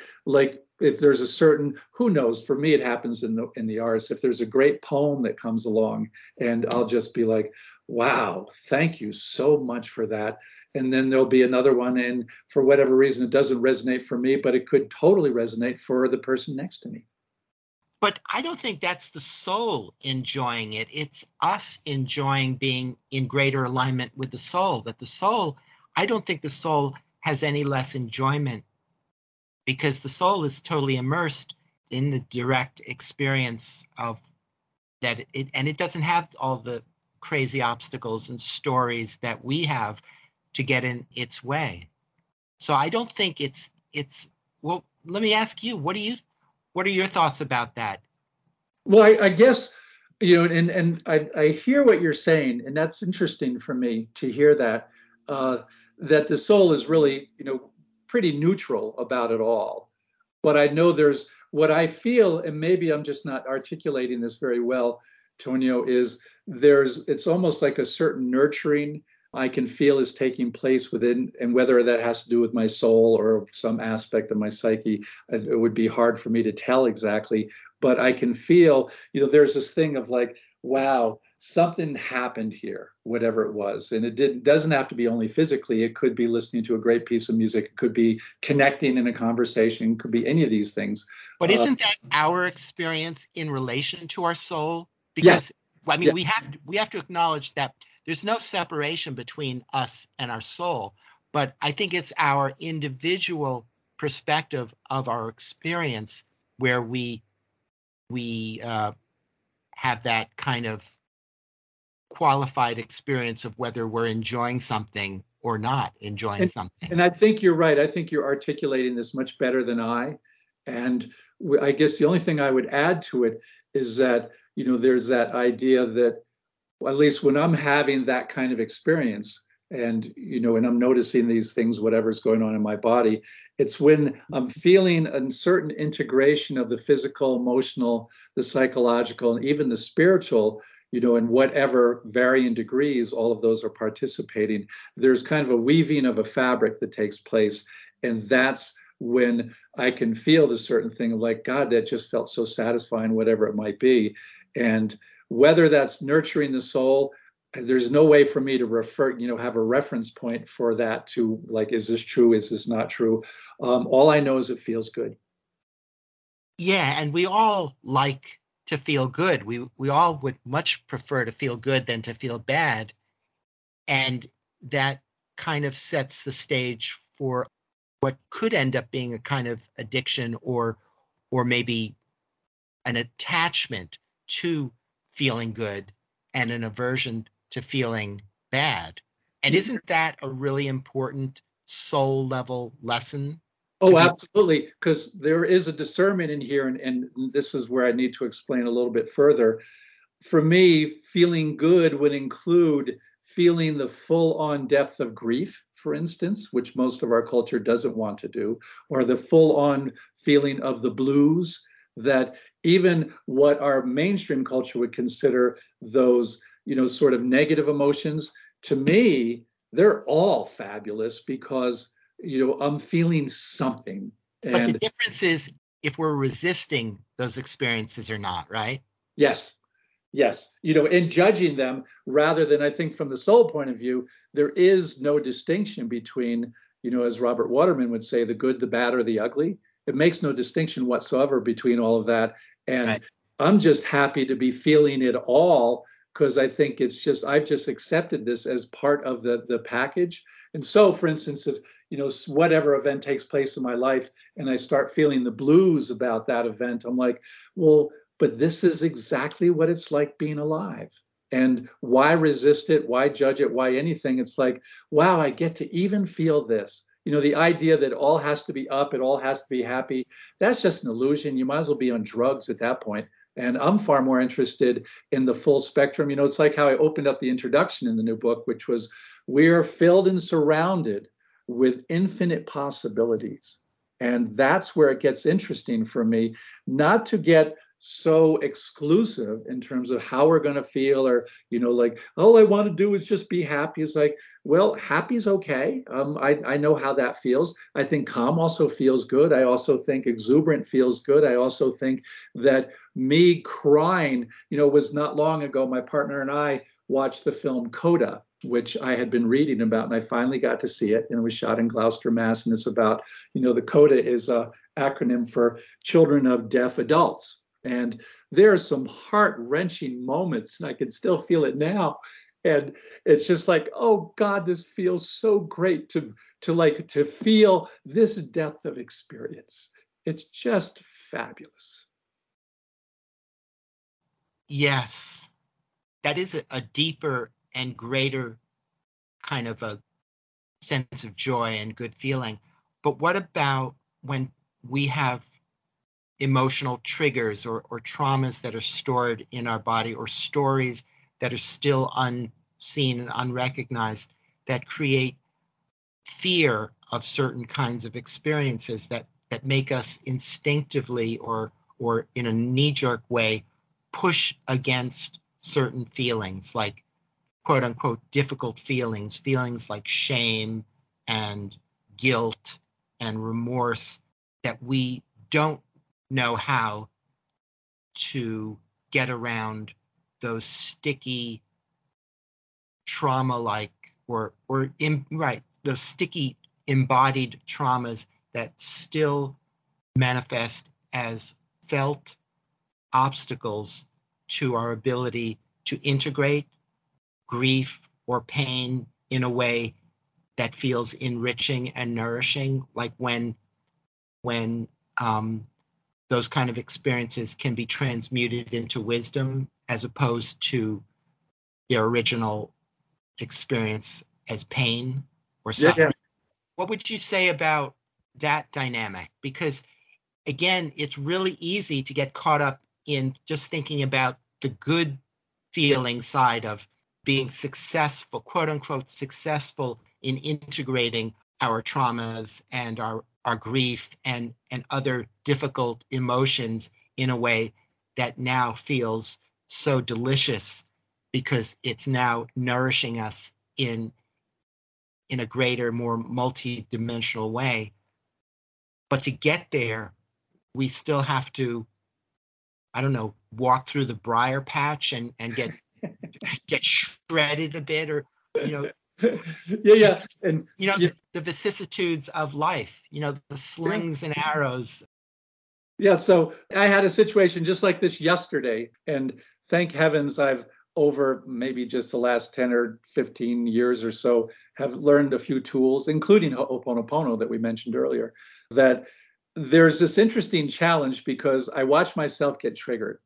if there's a certain, who knows, for me, it happens in the arts. If there's a great poem that comes along and I'll just be like, wow, thank you so much for that. And then there'll be another one, and for whatever reason, it doesn't resonate for me, but it could totally resonate for the person next to me. But I don't think that's the soul enjoying it. It's us enjoying being in greater alignment with the soul. That the soul, I don't think the soul has any less enjoyment, because the soul is totally immersed in the direct experience of that it, and it doesn't have all the crazy obstacles and stories that we have to get in its way. So I don't think it's, well, let me ask you, what are your thoughts about that? Well, I guess, you know, and I hear what you're saying, and that's interesting for me to hear that, that the soul is really, you know, pretty neutral about it all. But I know there's, what I feel, and maybe I'm just not articulating this very well, Tonio, is there's, it's almost like a certain nurturing I can feel is taking place within, and whether that has to do with my soul or some aspect of my psyche, it would be hard for me to tell exactly, but I can feel, you know, there's this thing of like, wow, something happened here, whatever it was. And it doesn't have to be only physically. It could be listening to a great piece of music. It could be connecting in a conversation. It could be any of these things. But isn't that our experience in relation to our soul? Because yeah. I mean, yeah. we have to acknowledge that there's no separation between us and our soul. But I think it's our individual perspective of our experience where we have that kind of qualified experience of whether we're enjoying something or not enjoying something. And I think you're right. I think you're articulating this much better than I. And I guess the only thing I would add to it is that, you know, there's that idea that, at least when I'm having that kind of experience and, you know, and I'm noticing these things, whatever's going on in my body, it's when I'm feeling a certain integration of the physical, emotional, the psychological, and even the spiritual, you know, in whatever varying degrees, all of those are participating. There's kind of a weaving of a fabric that takes place. And that's when I can feel the certain thing of like, God, that just felt so satisfying, whatever it might be. And whether that's nurturing the soul, there's no way for me to refer, you know, have a reference point for that to like, is this true? Is this not true? All I know is it feels good. Yeah. And we all like to feel good. We all would much prefer to feel good than to feel bad. And that kind of sets the stage for what could end up being a kind of addiction or maybe an attachment to feeling good and an aversion to feeling bad. And isn't that a really important soul level lesson? Oh, absolutely. Because there is a discernment in here. And this is where I need to explain a little bit further. For me, feeling good would include feeling the full on depth of grief, for instance, which most of our culture doesn't want to do, or the full on feeling of the blues, that even what our mainstream culture would consider those, you know, sort of negative emotions, to me, they're all fabulous because, you know, I'm feeling something. And but the difference is if we're resisting those experiences or not, right? Yes. Yes. You know, in judging them rather than, I think from the soul point of view, there is no distinction between, you know, as Robert Waterman would say, the good, the bad, or the ugly. It makes no distinction whatsoever between all of that. And right. I'm just happy to be feeling it all because I think it's just, I've just accepted this as part of the package. And so, for instance, if, you know, whatever event takes place in my life and I start feeling the blues about that event, I'm like, well, but this is exactly what it's like being alive. And why resist it? Why judge it? Why anything? It's like, wow, I get to even feel this. You know, the idea that all has to be up, it all has to be happy, that's just an illusion. You might as well be on drugs at that point. And I'm far more interested in the full spectrum. You know, it's like how I opened up the introduction in the new book, which was, we are filled and surrounded with infinite possibilities. And that's where it gets interesting for me, not to get so exclusive in terms of how we're going to feel, or, you know, like, all I want to do is just be happy. It's like, well, happy's okay. I know how that feels. I think calm also feels good. I also think exuberant feels good. I also think that me crying, you know, was not long ago, my partner and I watched the film CODA, which I had been reading about, and I finally got to see it, and it was shot in Gloucester, Mass. And it's about, you know, the CODA is a acronym for Children of Deaf Adults. And there are some heart-wrenching moments, and I can still feel it now. And it's just like, oh God, this feels so great to feel this depth of experience. It's just fabulous. Yes, that is a deeper and greater kind of a sense of joy and good feeling. But what about when we have emotional triggers or traumas that are stored in our body, or stories that are still unseen and unrecognized that create fear of certain kinds of experiences that make us instinctively or in a knee-jerk way push against certain feelings, like quote unquote difficult feelings, feelings like shame and guilt and remorse that we don't know how to get around, those sticky trauma-like those sticky embodied traumas that still manifest as felt obstacles to our ability to integrate grief or pain in a way that feels enriching and nourishing, like when those kind of experiences can be transmuted into wisdom as opposed to their original experience as pain or suffering. Yeah. What would you say about that dynamic? Because again, it's really easy to get caught up in just thinking about the good feeling side of being successful, quote unquote, successful in integrating our traumas and our grief and other difficult emotions in a way that now feels so delicious because it's now nourishing us in a greater, more multi-dimensional way. But to get there, we still have to, I don't know, walk through the briar patch and get shredded a bit, or, you know, yeah. And you know, yeah. The vicissitudes of life, you know, the slings and arrows. Yeah. So I had a situation just like this yesterday, and thank heavens I've, over maybe just the last 10 or 15 years or so, have learned a few tools, including Ho'oponopono that we mentioned earlier, that there's this interesting challenge because I watch myself get triggered.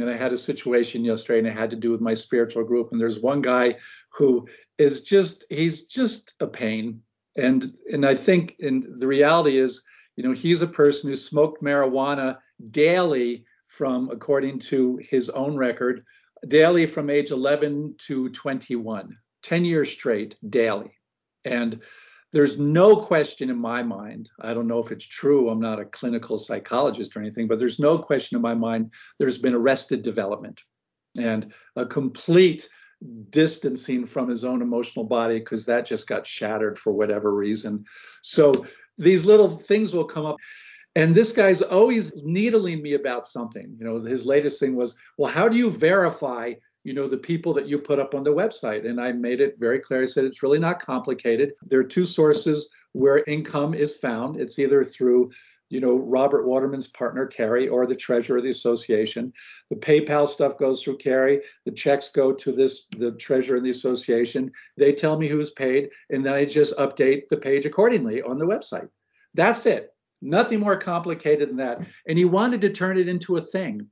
And I had a situation yesterday, and it had to do with my spiritual group. And there's one guy who is he's just a pain. And I think, and the reality is, you know, he's a person who smoked marijuana daily from, according to his own record, daily from age 11 to 21, 10 years straight daily. And there's no question in my mind, I don't know if it's true, I'm not a clinical psychologist or anything, but there's no question in my mind, there's been arrested development and a complete distancing from his own emotional body because that just got shattered for whatever reason. So these little things will come up. And this guy's always needling me about something. You know, his latest thing was, well, how do you verify, you know, the people that you put up on the website? And I made it very clear. I said, it's really not complicated. There are two sources where income is found. It's either through, you know, Robert Waterman's partner, Carrie, or the treasurer of the association. The PayPal stuff goes through Carrie. The checks go to the treasurer of the association. They tell me who's paid. And then I just update the page accordingly on the website. That's it. Nothing more complicated than that. And he wanted to turn it into a thing.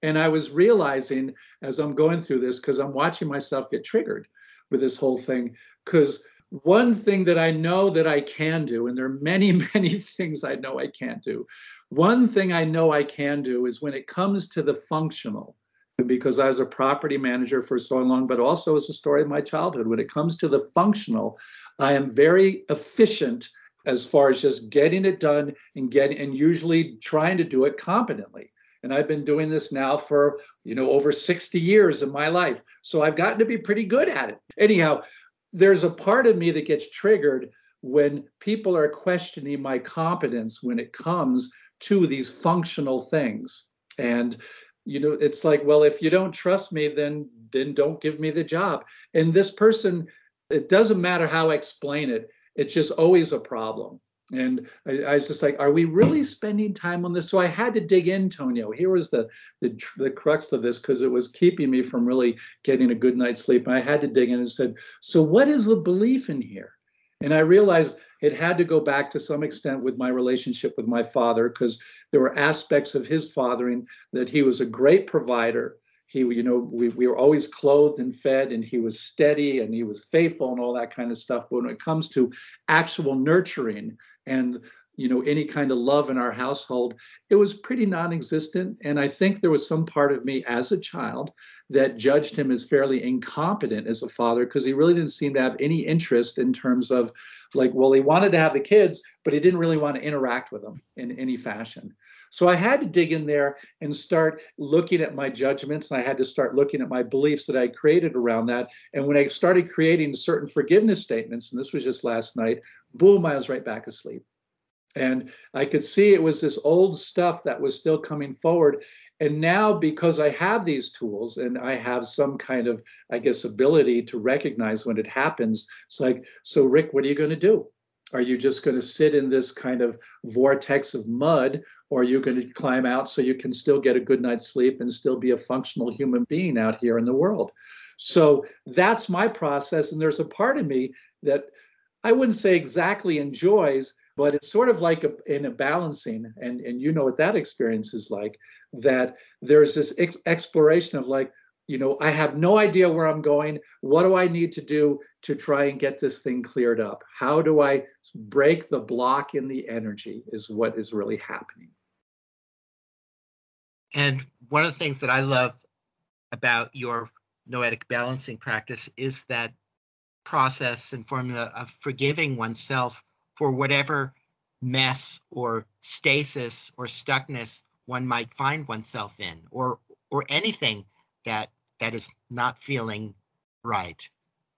And I was realizing as I'm going through this, because I'm watching myself get triggered with this whole thing, because one thing that I know that I can do, and there are many, many things I know I can't do. One thing I know I can do is when it comes to the functional, because I was a property manager for so long, but also it's a story of my childhood. When it comes to the functional, I am very efficient as far as just getting it done and usually trying to do it competently. And I've been doing this now for, you know, over 60 years of my life. So I've gotten to be pretty good at it. Anyhow, there's a part of me that gets triggered when people are questioning my competence when it comes to these functional things. And, you know, it's like, well, if you don't trust me, then don't give me the job. And this person, it doesn't matter how I explain it. It's just always a problem. And I was just like, are we really spending time on this? So I had to dig in, Tonio. Here was the crux of this, because it was keeping me from really getting a good night's sleep. And I had to dig in and said, so what is the belief in here? And I realized it had to go back to some extent with my relationship with my father, because there were aspects of his fathering that he was a great provider. He, you know, we were always clothed and fed, and he was steady and he was faithful and all that kind of stuff. But when it comes to actual nurturing and, you know, any kind of love in our household, it was pretty non-existent. And I think there was some part of me as a child that judged him as fairly incompetent as a father, because he really didn't seem to have any interest in terms of, like, well, he wanted to have the kids, but he didn't really want to interact with them in any fashion. So I had to dig in there and start looking at my judgments, and I had to start looking at my beliefs that I created around that. And when I started creating certain forgiveness statements, and this was just last night, boom, I was right back asleep. And I could see it was this old stuff that was still coming forward. And now, because I have these tools and I have some kind of, I guess, ability to recognize when it happens, it's like, so Rick, what are you going to do? Are you just going to sit in this kind of vortex of mud, or are you going to climb out so you can still get a good night's sleep and still be a functional human being out here in the world? So that's my process. And there's a part of me that I wouldn't say exactly enjoys, but it's sort of like in a balancing, and you know what that experience is like, that there's this exploration of, like, you know, I have no idea where I'm going. What do I need to do to try and get this thing cleared up? How do I break the block in the energy is what is really happening. And one of the things that I love about your noetic balancing practice is that process and formula of forgiving oneself for whatever mess or stasis or stuckness one might find oneself in, or anything that is not feeling right.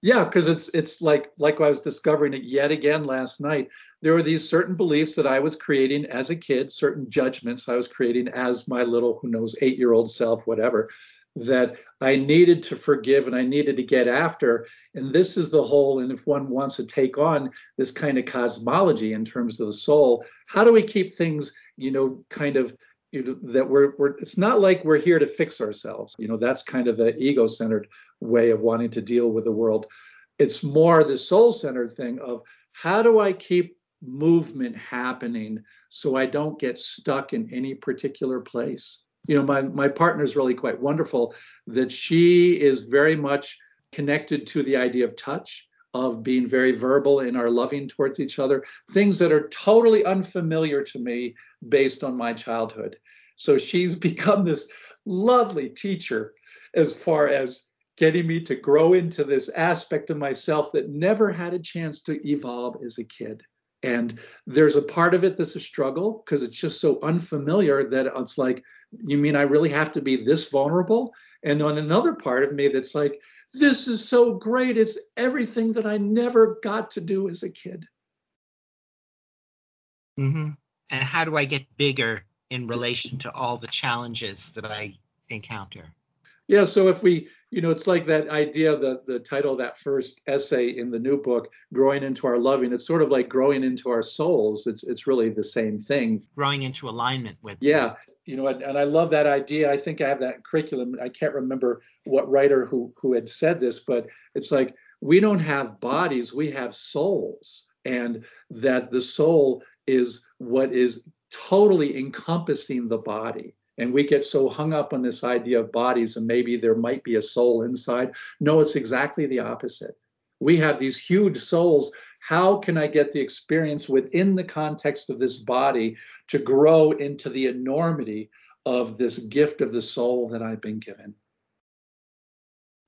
Yeah, because it's like I was discovering it yet again last night. There were these certain beliefs that I was creating as a kid, certain judgments I was creating as my little, who knows, 8-year-old self, whatever, that I needed to forgive and I needed to get after. And this is the whole, and if one wants to take on this kind of cosmology in terms of the soul, how do we keep things, you know, kind of, you know, that we're it's not like we're here to fix ourselves. You know, that's kind of the ego-centered way of wanting to deal with the world. It's more the soul-centered thing of, how do I keep movement happening so I don't get stuck in any particular place? You know, my partner is really quite wonderful, that she is very much connected to the idea of touch, of being very verbal in our loving towards each other, things that are totally unfamiliar to me based on my childhood. So she's become this lovely teacher as far as getting me to grow into this aspect of myself that never had a chance to evolve as a kid. And there's a part of it that's a struggle, because it's just so unfamiliar that it's like, you mean I really have to be this vulnerable? And on another part of me that's like, this is so great. It's everything that I never got to do as a kid. Mm-hmm. And how do I get bigger in relation to all the challenges that I encounter? Yeah, so if we, you know, it's like that idea, the title of that first essay in the new book, Growing Into Our Loving, it's sort of like growing into our souls. It's really the same thing. Growing into alignment with. Yeah, you know, and I love that idea. I think I have that curriculum. I can't remember what writer who had said this, but it's like, we don't have bodies, we have souls. And that the soul is what is totally encompassing the body. And we get so hung up on this idea of bodies and maybe there might be a soul inside. No, it's exactly the opposite. We have these huge souls. How can I get the experience within the context of this body to grow into the enormity of this gift of the soul that I've been given?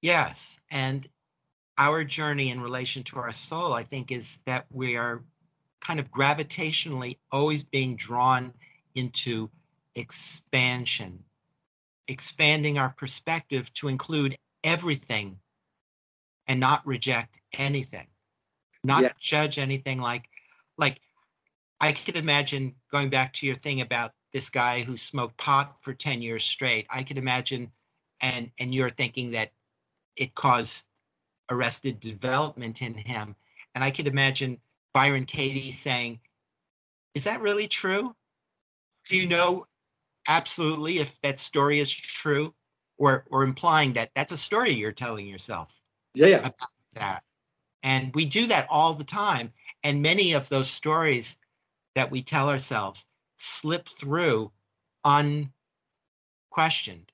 Yes. And our journey in relation to our soul, I think, is that we are kind of gravitationally always being drawn into expansion, expanding our perspective to include everything and not reject anything, not judge anything. Like I could imagine, going back to your thing about this guy who smoked pot for 10 years straight, I could imagine, and you're thinking that it caused arrested development in him. And I could imagine Byron Katie saying, is that really true? Do you know absolutely if that story is true, or implying that that's a story you're telling yourself? Yeah. About that. And we do that all the time. And many of those stories that we tell ourselves slip through unquestioned.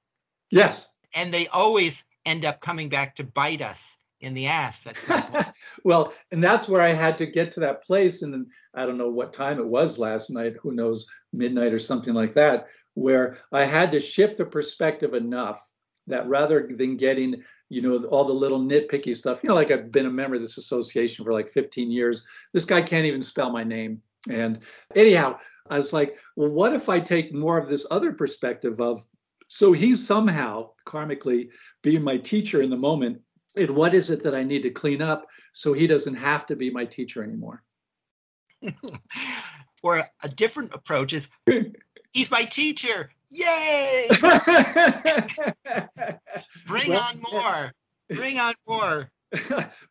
Yes. and they always end up coming back to bite us in the ass at some point. Well, and that's where I had to get to that place. And then I don't know what time it was last night, who knows, midnight or something like that, where I had to shift the perspective enough that rather than getting, you know, all the little nitpicky stuff, you know, like I've been a member of this association for like 15 years, this guy can't even spell my name. And anyhow, I was like, well, what if I take more of this other perspective of, so he's somehow karmically being my teacher in the moment, and what is it that I need to clean up so he doesn't have to be my teacher anymore? Or a different approach is, he's my teacher, yay! Bring on more.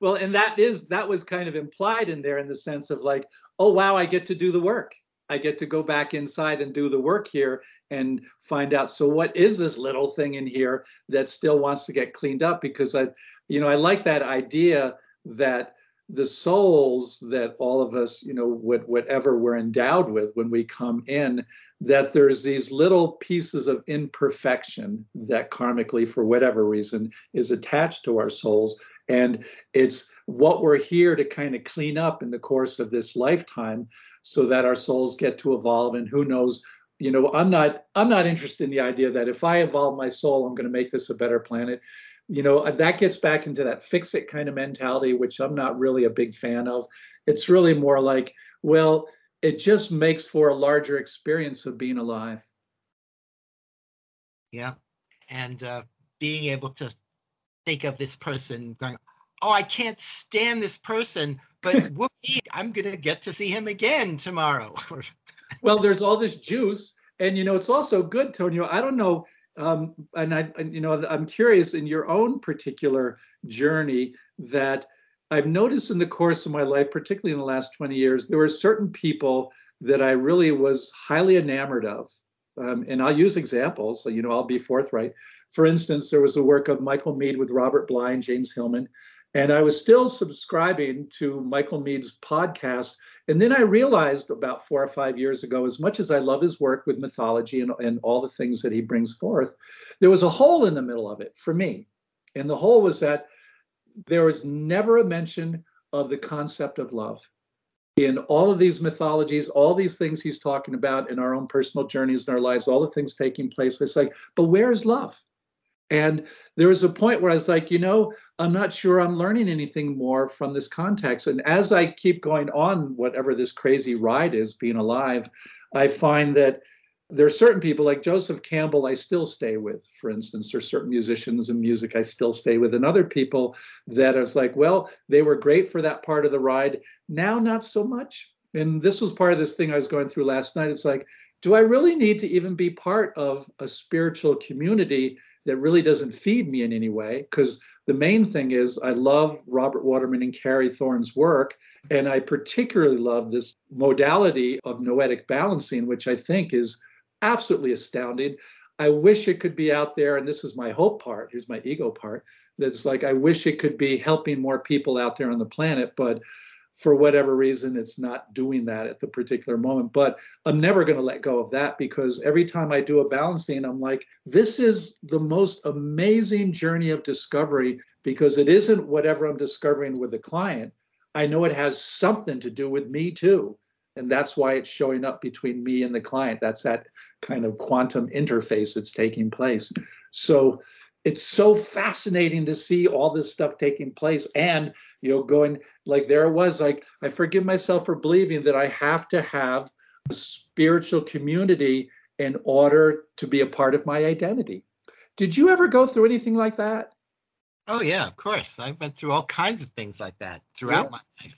Well, and that was kind of implied in there in the sense of like, oh, wow, I get to do the work. I get to go back inside and do the work here and find out. So what is this little thing in here that still wants to get cleaned up? Because I like that idea that the souls that all of us, you know, whatever we're endowed with when we come in, that there's these little pieces of imperfection that karmically, for whatever reason, is attached to our souls. And it's what we're here to kind of clean up in the course of this lifetime, so that our souls get to evolve. And who knows, you know, I'm not interested in the idea that if I evolve my soul, I'm going to make this a better planet. You know, that gets back into that fix it kind of mentality, which I'm not really a big fan of. It's really more like, well, it just makes for a larger experience of being alive. Yeah. And being able to think of this person going, oh, I can't stand this person, but whoopee, I'm going to get to see him again tomorrow. Well, there's all this juice. And, you know, it's also good, Tony. I don't know. I'm curious in your own particular journey that I've noticed in the course of my life, particularly in the last 20 years, there were certain people that I really was highly enamored of. And I'll use examples, so, you know, I'll be forthright. For instance, there was the work of Michael Mead with Robert Bly and James Hillman. And I was still subscribing to Michael Mead's podcast. And then I realized about 4 or 5 years ago, as much as I love his work with mythology and all the things that he brings forth, there was a hole in the middle of it for me. And the hole was that there was never a mention of the concept of love. In all of these mythologies, all these things he's talking about in our own personal journeys in our lives, all the things taking place, it's like, but where is love? And there was a point where I was like, you know, I'm not sure I'm learning anything more from this context. And as I keep going on, whatever this crazy ride is, being alive, I find that there are certain people like Joseph Campbell I still stay with, for instance, or certain musicians and music I still stay with, and other people that I was like, well, they were great for that part of the ride. Now, not so much. And this was part of this thing I was going through last night. It's like, do I really need to even be part of a spiritual community that really doesn't feed me in any way? Because the main thing is I love Robert Waterman and Carrie Thorne's work. And I particularly love this modality of noetic balancing, which I think is absolutely astounding. I wish it could be out there. And this is my hope part. Here's my ego part. That's like, I wish it could be helping more people out there on the planet. But for whatever reason, it's not doing that at the particular moment. But I'm never going to let go of that, because every time I do a balancing, I'm like, this is the most amazing journey of discovery, because it isn't whatever I'm discovering with the client. I know it has something to do with me too. And that's why it's showing up between me and the client. That's that kind of quantum interface that's taking place. So it's so fascinating to see all this stuff taking place. And, you know, going like, there was like, I forgive myself for believing that I have to have a spiritual community in order to be a part of my identity. Did you ever go through anything like that? Oh, yeah, of course. I went through all kinds of things like that throughout my life.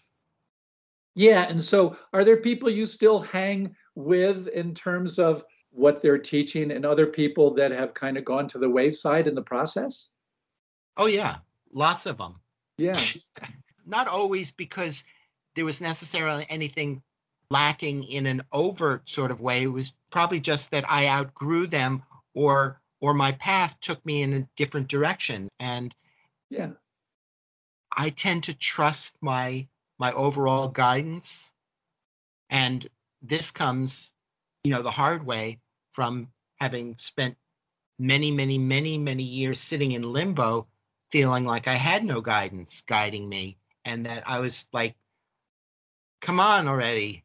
Yeah. And so are there people you still hang with in terms of what they're teaching, and other people that have kind of gone to the wayside in the process? Oh, yeah. Lots of them. Yeah. Not always because there was necessarily anything lacking in an overt sort of way. It was probably just that I outgrew them, or my path took me in a different direction. And yeah, I tend to trust my overall guidance. And this comes, you know, the hard way, from having spent many years sitting in limbo, feeling like I had no guidance guiding me, and that I was like, come on already.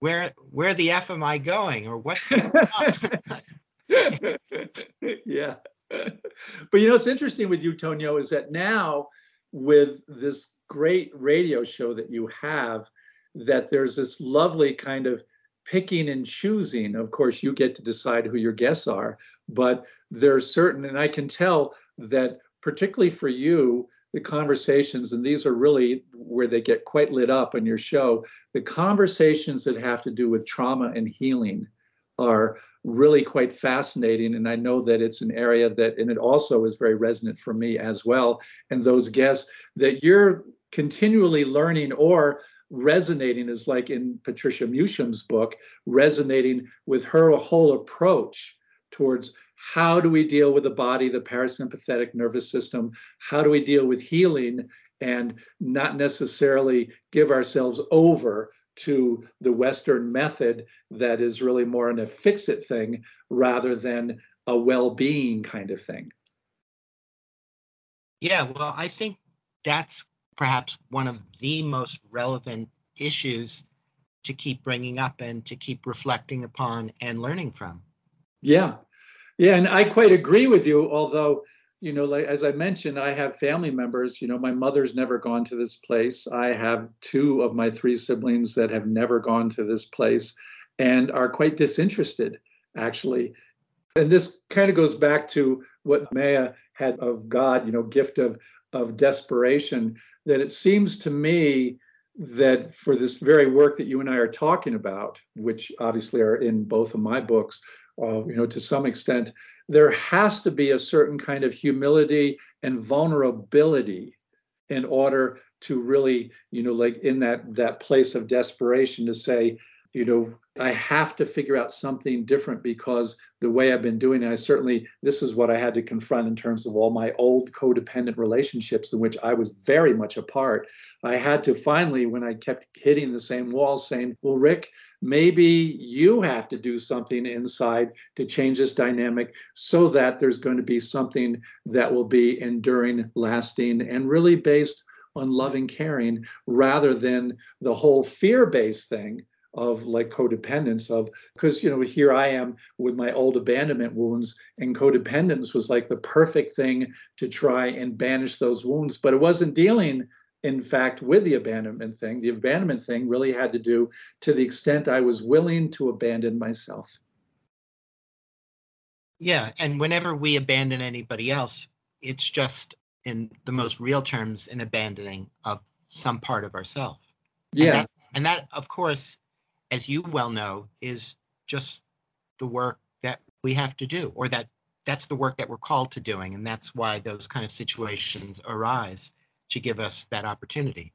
Where the F am I going, or what's going on? Yeah. But you know, it's interesting with you, Tonio, is that now with this great radio show that you have, that there's this lovely kind of picking and choosing. Of course, you get to decide who your guests are, but there's certain, and I can tell that particularly for you, the conversations, and these are really where they get quite lit up on your show, the conversations that have to do with trauma and healing are really quite fascinating. And I know that it's an area that, and it also is very resonant for me as well. And those guests that you're continually learning or resonating is like in Patricia Musham's book, resonating with her whole approach towards how do we deal with the body, the parasympathetic nervous system? How do we deal with healing and not necessarily give ourselves over to the Western method that is really more in a fix-it thing rather than a well-being kind of thing? Yeah, well, I think that's perhaps one of the most relevant issues to keep bringing up and to keep reflecting upon and learning from. Yeah. Yeah, and I quite agree with you, although, you know, like, as I mentioned, I have family members, you know, my mother's never gone to this place. I have 2 of my 3 siblings that have never gone to this place and are quite disinterested, actually. And this kind of goes back to what Maya had of God, you know, gift of desperation, that it seems to me that for this very work that you and I are talking about, which obviously are in both of my books, you know, to some extent, there has to be a certain kind of humility and vulnerability in order to really, you know, like in that place of desperation to say, you know, I have to figure out something different because the way I've been doing it, this is what I had to confront in terms of all my old codependent relationships in which I was very much a part. I had to finally, when I kept hitting the same wall, saying, well, Rick, maybe you have to do something inside to change this dynamic so that there's going to be something that will be enduring, lasting, and really based on loving, caring, rather than the whole fear-based thing of like codependence of, because, you know, here I am with my old abandonment wounds, and codependence was like the perfect thing to try and banish those wounds, but it wasn't dealing, in fact, with the abandonment thing. The abandonment thing really had to do to the extent I was willing to abandon myself. Yeah, and whenever we abandon anybody else, it's just, in the most real terms, an abandoning of some part of ourselves. Yeah. And that, of course, as you well know, is just the work that we have to do, or that's the work that we're called to doing. And that's why those kind of situations arise, to give us that opportunity.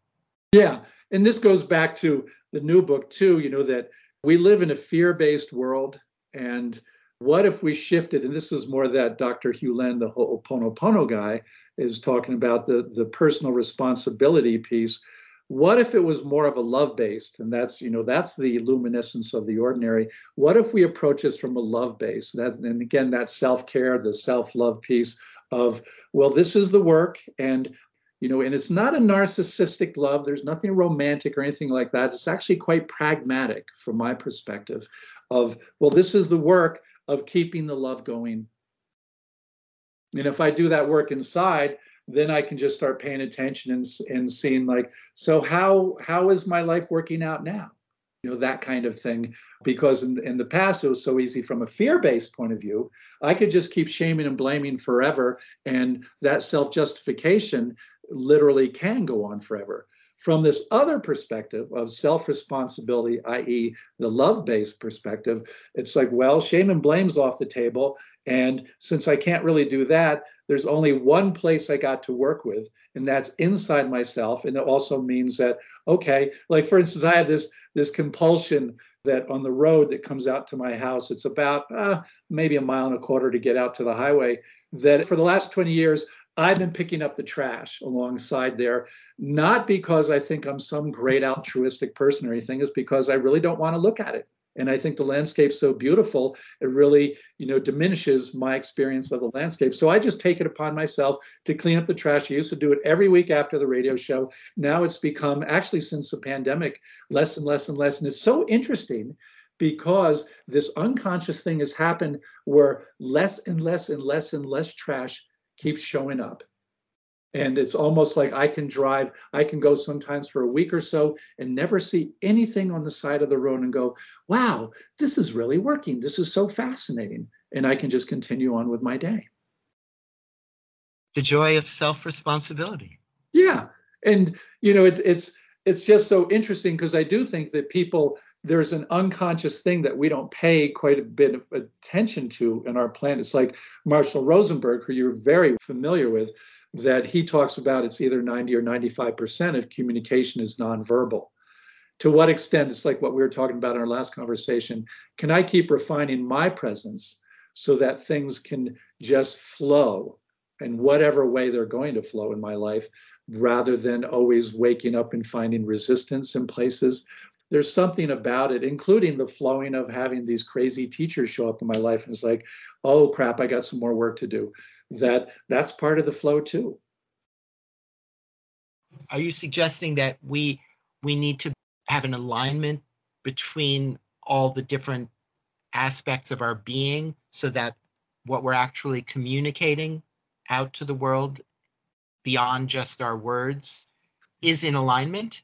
Yeah. And this goes back to the new book too, you know, that we live in a fear-based world. And what if we shifted, and this is more that Dr. Hugh Len, the Ho'oponopono guy, is talking about the personal responsibility piece. What if it was more of a love-based, and that's, you know, that's the luminescence of the ordinary. What if we approach this from a love base? And again, that self-care, the self-love piece of, well, this is the work, and, you know, and it's not a narcissistic love. There's nothing romantic or anything like that. It's actually quite pragmatic from my perspective of, well, this is the work of keeping the love going. And if I do that work inside, then I can just start paying attention and seeing like, so how is my life working out now? You know, that kind of thing, because in the past, it was so easy from a fear-based point of view. I could just keep shaming and blaming forever. And that self-justification literally can go on forever. From this other perspective of self-responsibility, i.e. the love-based perspective, it's like, well, shame and blame's off the table. And since I can't really do that, there's only one place I got to work with, and that's inside myself. And it also means that, okay, like for instance, I have this compulsion that on the road that comes out to my house, it's about maybe 1.25 miles to get out to the highway, that for the last 20 years, I've been picking up the trash alongside there, not because I think I'm some great altruistic person or anything, it's because I really don't want to look at it. And I think the landscape's so beautiful, it really, you know, diminishes my experience of the landscape. So I just take it upon myself to clean up the trash. I used to do it every week after the radio show. Now it's become, actually since the pandemic, less and less and less. And it's so interesting because this unconscious thing has happened where less and less and less and less trash keeps showing up. And it's almost like I can drive, I can go sometimes for a week or so and never see anything on the side of the road and go, wow, this is really working. This is so fascinating. And I can just continue on with my day. The joy of self-responsibility. Yeah. And, you know, it's just so interesting because I do think that people, there's an unconscious thing that we don't pay quite a bit of attention to in our planet. It's like Marshall Rosenberg, who you're very familiar with, that he talks about it's either 90 or 95% of communication is nonverbal. To what extent, it's like what we were talking about in our last conversation, can I keep refining my presence so that things can just flow in whatever way they're going to flow in my life, rather than always waking up and finding resistance in places? There's something about it, including the flowing of having these crazy teachers show up in my life. And it's like, oh crap, I got some more work to do. That's part of the flow too. Are you suggesting that we need to have an alignment between all the different aspects of our being so that what we're actually communicating out to the world beyond just our words is in alignment?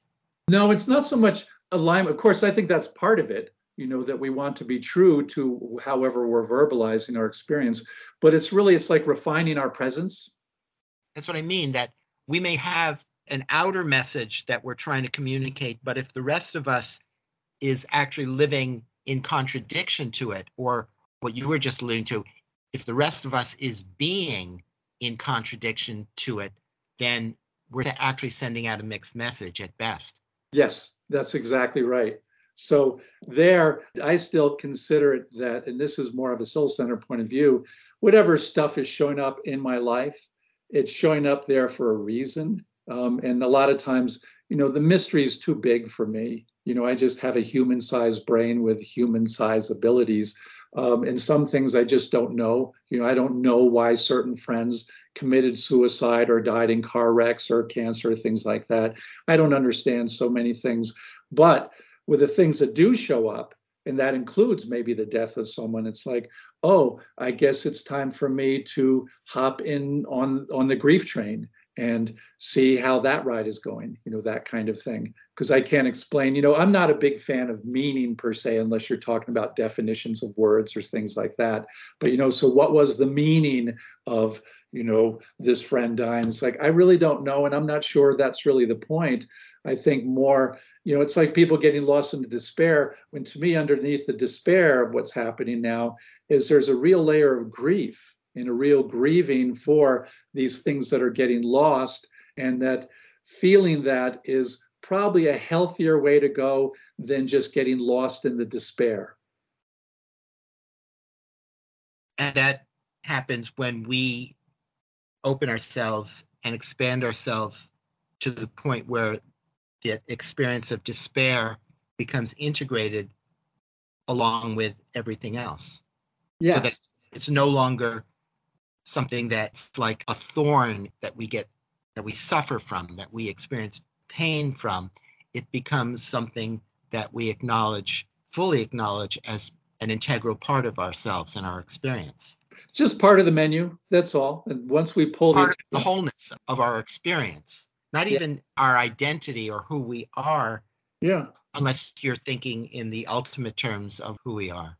No, it's not so much alignment. Of course, I think that's part of it, you know, that we want to be true to however we're verbalizing our experience. But it's really, it's like refining our presence. That's what I mean, that we may have an outer message that we're trying to communicate, but if the rest of us is actually living in contradiction to it, or what you were just alluding to, if the rest of us is being in contradiction to it, then we're actually sending out a mixed message at best. Yes, that's exactly right. So there, I still consider it that, and this is more of a soul center point of view, whatever stuff is showing up in my life, it's showing up there for a reason. And a lot of times, you know, the mystery is too big for me. You know, I just have a human-sized brain with human-sized abilities. And some things I just don't know. You know, I don't know why certain friends committed suicide or died in car wrecks or cancer, things like that. I don't understand so many things. But with the things that do show up, and that includes maybe the death of someone, it's like, oh, I guess it's time for me to hop in on the grief train and see how that ride is going, you know, that kind of thing. Because I can't explain, you know, I'm not a big fan of meaning per se, unless you're talking about definitions of words or things like that. But, you know, so what was the meaning of, you know, this friend dying? It's like, I really don't know. And I'm not sure that's really the point. I think more, you know, it's like people getting lost into despair, when to me, underneath the despair of what's happening now is there's a real layer of grief and a real grieving for these things that are getting lost. And that feeling that is probably a healthier way to go than just getting lost in the despair. And that happens when we open ourselves and expand ourselves to the point where the experience of despair becomes integrated along with everything else. Yes. So that it's no longer something that's like a thorn that we get, that we suffer from, that we experience pain from. It becomes something that we acknowledge, fully acknowledge, as an integral part of ourselves and our experience. It's just part of the menu, that's all. And once we pull the wholeness of our experience, not even our identity or who we are, unless you're thinking in the ultimate terms of who we are.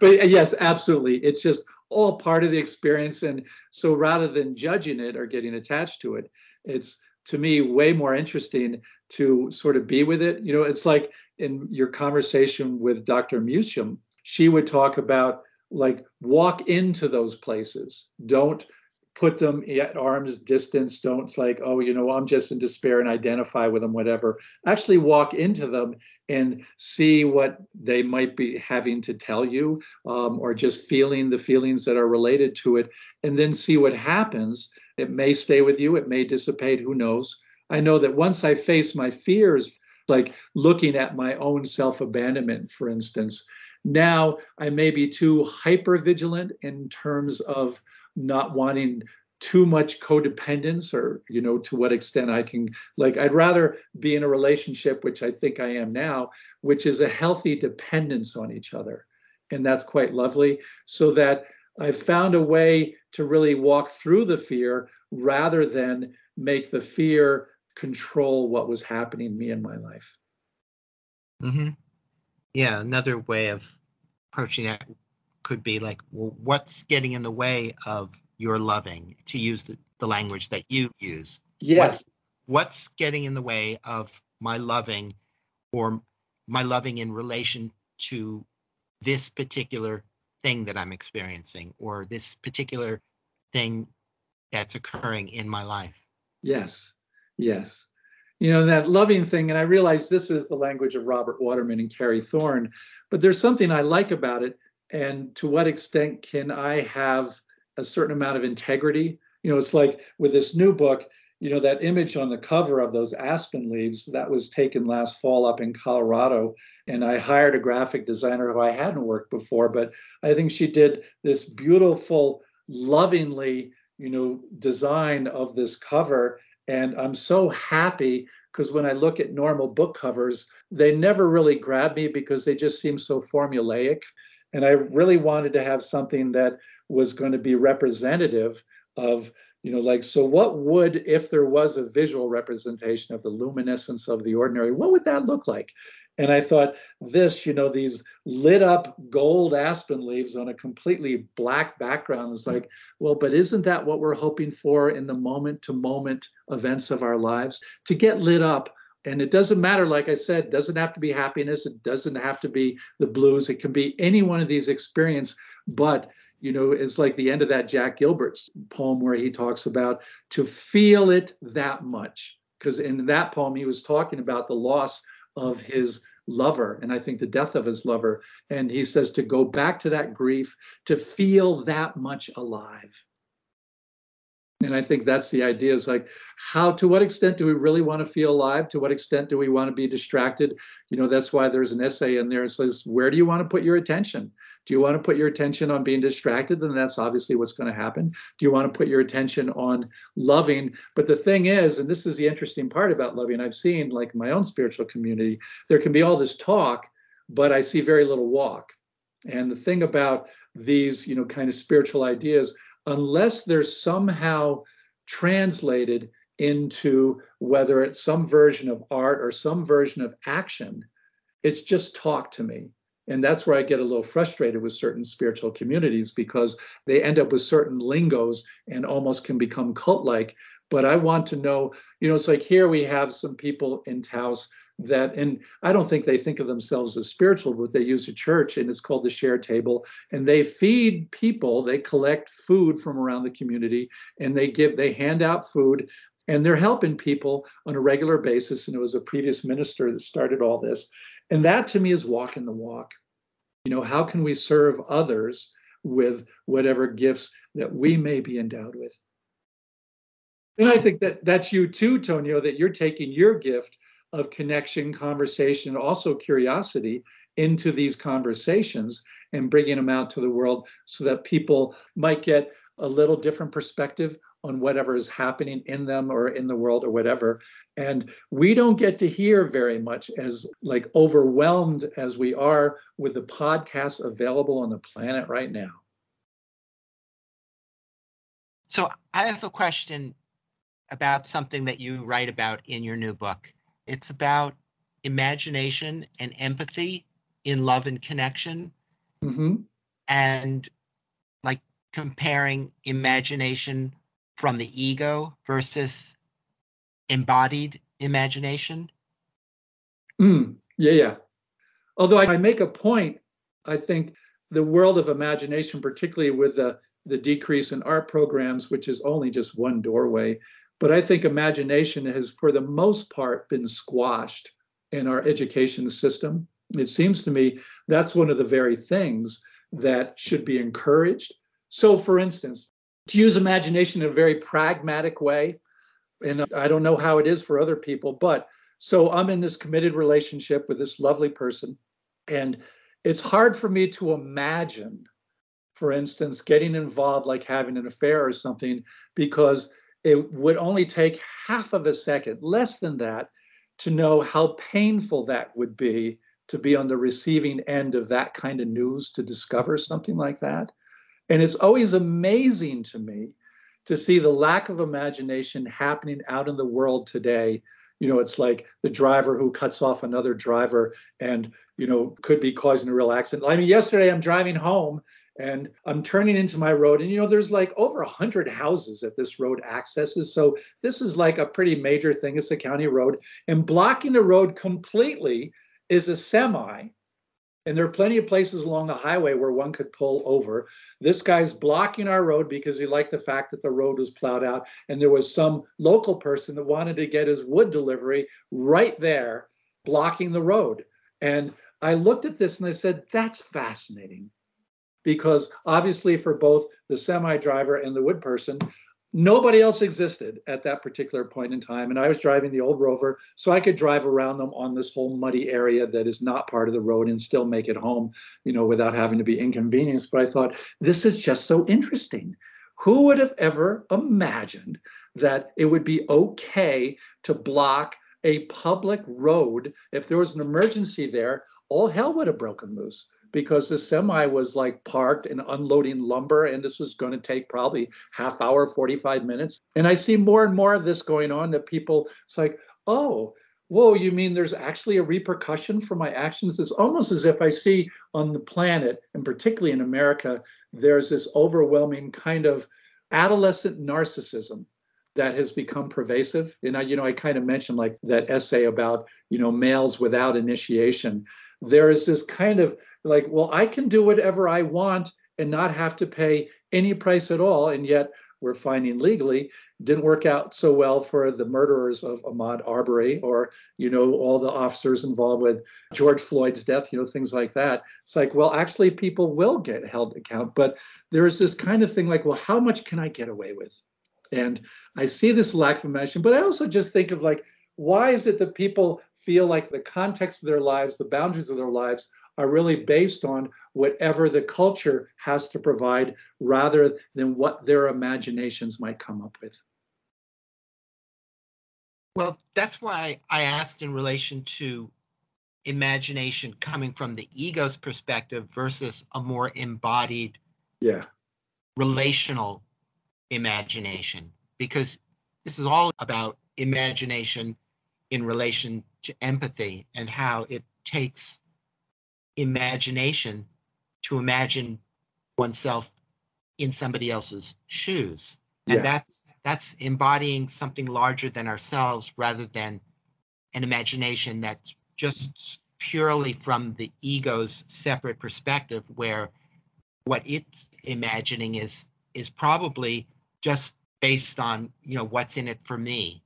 But yes, absolutely. It's just all part of the experience. And so rather than judging it or getting attached to it, it's, to me, way more interesting to sort of be with it. You know, it's like in your conversation with Dr. Musham, she would talk about, like, walk into those places. Don't put them at arm's distance. Don't like, oh, you know, I'm just in despair and identify with them, whatever. Actually walk into them and see what they might be having to tell you, or just feeling the feelings that are related to it, and then see what happens. It may stay with you. It may dissipate. Who knows? I know that once I face my fears like looking at my own self-abandonment, for instance. Now I may be too hyper-vigilant in terms of not wanting too much codependence, or, you know, to what extent I can, like, I'd rather be in a relationship, which I think I am now, which is a healthy dependence on each other. And that's quite lovely. So that I've found a way to really walk through the fear rather than make the fear control what was happening to me in my life. Mm-hmm. Yeah, another way of approaching that could be like, well, what's getting in the way of your loving, to use the language that you use? Yes. What's getting in the way of my loving, or my loving in relation to this particular thing that I'm experiencing, or this particular thing that's occurring in my life? Yes, yes. You know, that loving thing, and I realize this is the language of Robert Waterman and Carrie Thorne, but there's something I like about it. And to what extent can I have a certain amount of integrity? You know, it's like with this new book, you know, that image on the cover of those aspen leaves, that was taken last fall up in Colorado. And I hired a graphic designer who I hadn't worked before, but I think she did this beautiful, lovingly, you know, design of this cover. And I'm so happy, because when I look at normal book covers, they never really grab me because they just seem so formulaic. And I really wanted to have something that was going to be representative of, you know, like, so what would, if there was a visual representation of the luminescence of the ordinary, what would that look like? And I thought this, you know, these lit up gold aspen leaves on a completely black background is like, well, but isn't that what we're hoping for in the moment to moment events of our lives? To get lit up. And it doesn't matter, like I said, doesn't have to be happiness. It doesn't have to be the blues. It can be any one of these experiences. But, you know, it's like the end of that Jack Gilbert's poem where he talks about to feel it that much. Because in that poem, he was talking about the loss of his lover, and I think the death of his lover. And he says to go back to that grief, to feel that much alive. And I think that's the idea, is like, how, to what extent do we really want to feel alive? To what extent do we want to be distracted? You know, that's why there's an essay in there that says, where do you want to put your attention? Do you want to put your attention on being distracted? Then that's obviously what's going to happen. Do you want to put your attention on loving? But the thing is, and this is the interesting part about loving, I've seen, like, my own spiritual community, there can be all this talk, but I see very little walk. And the thing about these, you know, kind of spiritual ideas, unless they're somehow translated into whether it's some version of art or some version of action, it's just talk to me. And that's where I get a little frustrated with certain spiritual communities, because they end up with certain lingos and almost can become cult-like. But I want to know, you know, it's like here we have some people in Taos that, and I don't think they think of themselves as spiritual, but they use a church, and it's called the Share Table. And they feed people, they collect food from around the community, and they hand out food, and they're helping people on a regular basis. And it was a previous minister that started all this. And that to me is walking the walk. You know, how can we serve others with whatever gifts that we may be endowed with? And I think that that's you too, Tonio, that you're taking your gift of connection, conversation, also curiosity into these conversations and bringing them out to the world so that people might get a little different perspective on whatever is happening in them or in the world or whatever. And we don't get to hear very much, as like overwhelmed as we are with the podcasts available on the planet right now. So I have a question about something that you write about in your new book. It's about imagination and empathy in love and connection. Mm-hmm. And like comparing imagination from the ego versus embodied imagination? Yeah. Although I make a point, I think the world of imagination, particularly with the decrease in art programs, which is only just one doorway, but I think imagination has, for the most part, been squashed in our education system. It seems to me that's one of the very things that should be encouraged. So, for instance, to use imagination in a very pragmatic way, and I don't know how it is for other people, but So I'm in this committed relationship with this lovely person, and it's hard for me to imagine, for instance, getting involved, like having an affair or something, because it would only take half of a second, less than that, to know how painful that would be to be on the receiving end of that kind of news, to discover something like that. And it's always amazing to me to see the lack of imagination happening out in the world today. You know, it's like the driver who cuts off another driver and, you know, could be causing a real accident. I mean, yesterday I'm driving home and I'm turning into my road, and, you know, there's like over 100 houses that this road accesses. So this is like a pretty major thing. It's a county road, and blocking the road completely is a semi. And there are plenty of places along the highway where one could pull over. This guy's blocking our road because he liked the fact that the road was plowed out, and there was some local person that wanted to get his wood delivery right there, blocking the road. And I looked at this and I said, that's fascinating, because obviously for both the semi driver and the wood person, nobody else existed at that particular point in time. And I was driving the old Rover, so I could drive around them on this whole muddy area that is not part of the road and still make it home, you know, without having to be inconvenienced. But I thought, this is just so interesting. Who would have ever imagined that it would be okay to block a public road? If there was an emergency there, all hell would have broken loose, because the semi was like parked and unloading lumber, and this was going to take probably half hour, 45 minutes. And I see more and more of this going on, that people, it's like, oh, whoa, you mean there's actually a repercussion for my actions? It's almost as if I see on the planet, and particularly in America, there's this overwhelming kind of adolescent narcissism that has become pervasive. And I, you know, I kind of mentioned like that essay about, you know, males without initiation. There is this kind of like, well, I can do whatever I want and not have to pay any price at all. And yet we're finding legally didn't work out so well for the murderers of Ahmaud Arbery, or, you know, all the officers involved with George Floyd's death, you know, things like that. It's like, well, actually people will get held to account, but there is this kind of thing like, well, how much can I get away with? And I see this lack of imagination, but I also just think of like, why is it that people feel like the context of their lives, the boundaries of their lives, are really based on whatever the culture has to provide rather than what their imaginations might come up with? Well, that's why I asked in relation to imagination coming from the ego's perspective versus a more embodied, relational imagination, because this is all about imagination in relation to empathy and how it takes imagination to imagine oneself in somebody else's shoes. And that's embodying something larger than ourselves rather than an imagination that's just purely from the ego's separate perspective, where what it's imagining is probably just based on, you know, what's in it for me.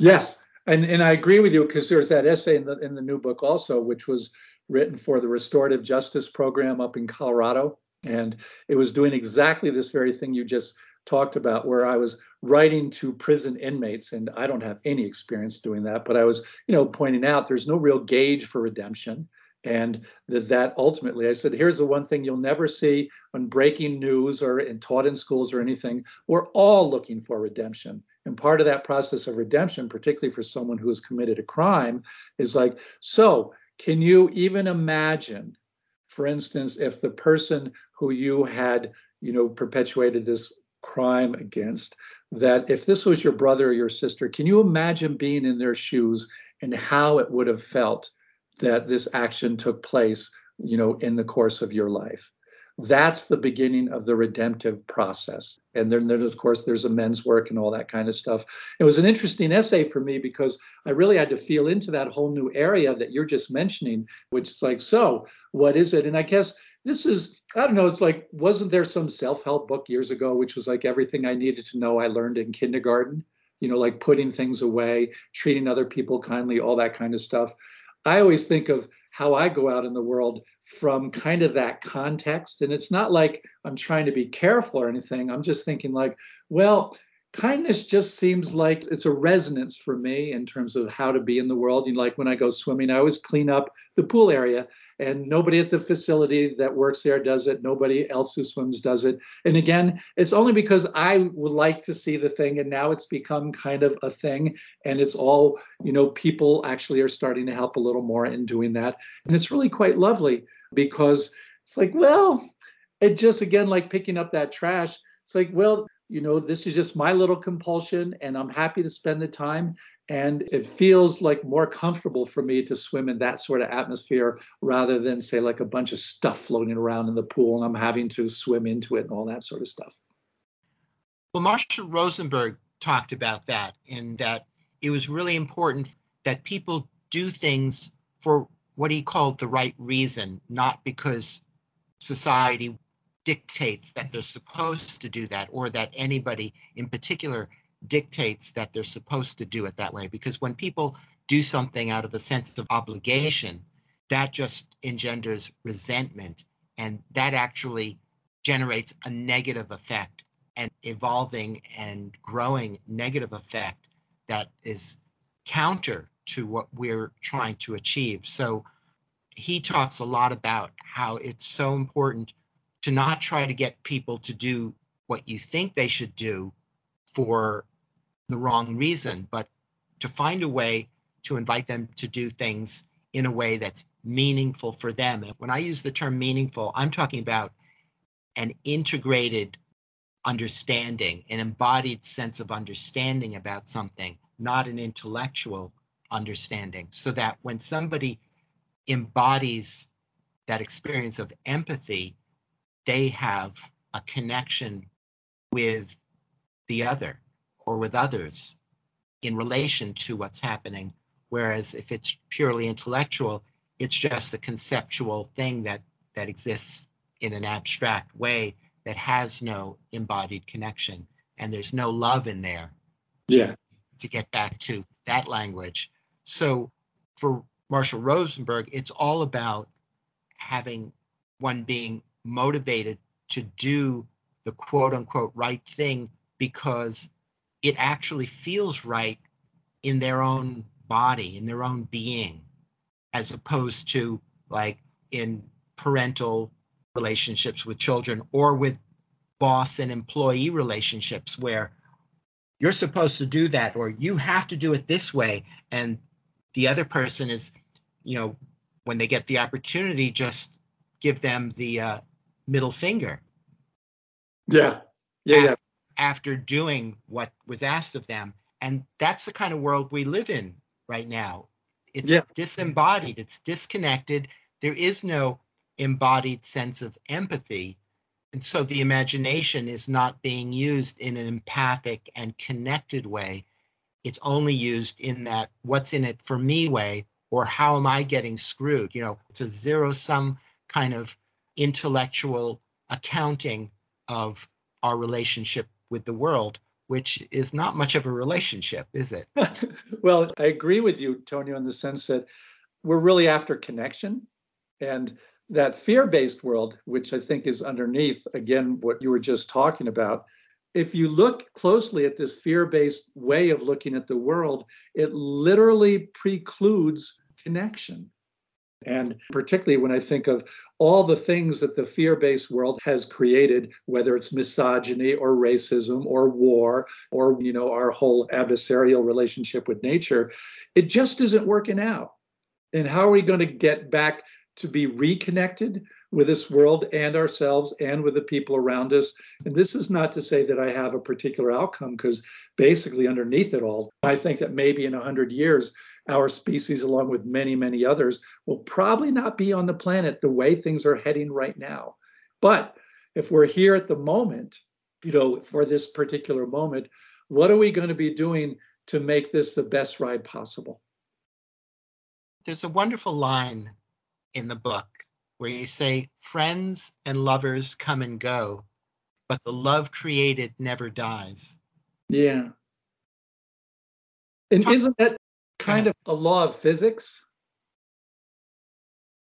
Yes. And I agree with you, because there's that essay in the new book also, which was written for the restorative justice program up in Colorado. And it was doing exactly this very thing you just talked about, where I was writing to prison inmates, and I don't have any experience doing that, but I was, you know, pointing out there's no real gauge for redemption. And that ultimately, I said, here's the one thing you'll never see on breaking news or taught in schools or anything. We're all looking for redemption. And part of that process of redemption, particularly for someone who has committed a crime, is like, so can you even imagine, for instance, if the person who you had, you know, perpetuated this crime against, that if this was your brother or your sister, can you imagine being in their shoes and how it would have felt that this action took place, you know, in the course of your life? That's the beginning of the redemptive process. And then of course, there's amends work and all that kind of stuff. It was an interesting essay for me, because I really had to feel into that whole new area that you're just mentioning, which is like, so what is it? And I guess this is, I don't know, it's like, wasn't there some self-help book years ago, which was like everything I needed to know I learned in kindergarten, you know, like putting things away, treating other people kindly, all that kind of stuff. I always think of how I go out in the world from kind of that context. And it's not like I'm trying to be careful or anything. I'm just thinking like, well, Kindness just seems like it's a resonance for me in terms of how to be in the world. You know, like when I go swimming, I always clean up the pool area, and nobody at the facility that works there does it. Nobody else who swims does it. And again, it's only because I would like to see the thing, and now it's become kind of a thing. And it's all, you know, people actually are starting to help a little more in doing that. And it's really quite lovely because it's like, well, it just, again, like picking up that trash. It's like, well, you know, this is just my little compulsion, and I'm happy to spend the time. And it feels like more comfortable for me to swim in that sort of atmosphere rather than, say, like a bunch of stuff floating around in the pool and I'm having to swim into it and all that sort of stuff. Well, Marshall Rosenberg talked about that, in that it was really important that people do things for what he called the right reason, not because society dictates that they're supposed to do that, or that anybody in particular dictates that they're supposed to do it that way. Because when people do something out of a sense of obligation, that just engenders resentment, and that actually generates a negative effect, an evolving and growing negative effect that is counter to what we're trying to achieve. So he talks a lot about how it's so important to not try to get people to do what you think they should do for the wrong reason, but to find a way to invite them to do things in a way that's meaningful for them. And when I use the term meaningful, I'm talking about an integrated understanding, an embodied sense of understanding about something, not an intellectual understanding. So that when somebody embodies that experience of empathy, they have a connection with the other or with others in relation to what's happening. Whereas if it's purely intellectual, it's just a conceptual thing that exists in an abstract way that has no embodied connection, and there's no love in there. Yeah. To get back to that language. So for Marshall Rosenberg, it's all about having one being motivated to do the quote unquote right thing because it actually feels right in their own body, in their own being, as opposed to like in parental relationships with children or with boss and employee relationships where you're supposed to do that or you have to do it this way. And the other person is, you know, when they get the opportunity, just give them the middle finger. Yeah. Yeah, after doing what was asked of them. And that's the kind of world we live in right now. It's disembodied, it's disconnected. There is no embodied sense of empathy. And so the imagination is not being used in an empathic and connected way. It's only used in that what's in it for me way, or how am I getting screwed? You know, it's a zero-sum kind of intellectual accounting of our relationship with the world, which is not much of a relationship, is it? Well, I agree with you, Tony, in the sense that we're really after connection. And that fear-based world, which I think is underneath, again, what you were just talking about, if you look closely at this fear-based way of looking at the world, it literally precludes connection. And particularly when I think of all the things that the fear-based world has created, whether it's misogyny or racism or war or, you know, our whole adversarial relationship with nature, it just isn't working out. And how are we going to get back to be reconnected with this world and ourselves and with the people around us? And this is not to say that I have a particular outcome, because basically underneath it all, I think that maybe in 100 years, our species, along with many, many others, will probably not be on the planet the way things are heading right now. But if we're here at the moment, you know, for this particular moment, what are we going to be doing to make this the best ride possible? There's a wonderful line in the book where you say, friends and lovers come and go, but the love created never dies. Yeah. And isn't that kind of a law of physics?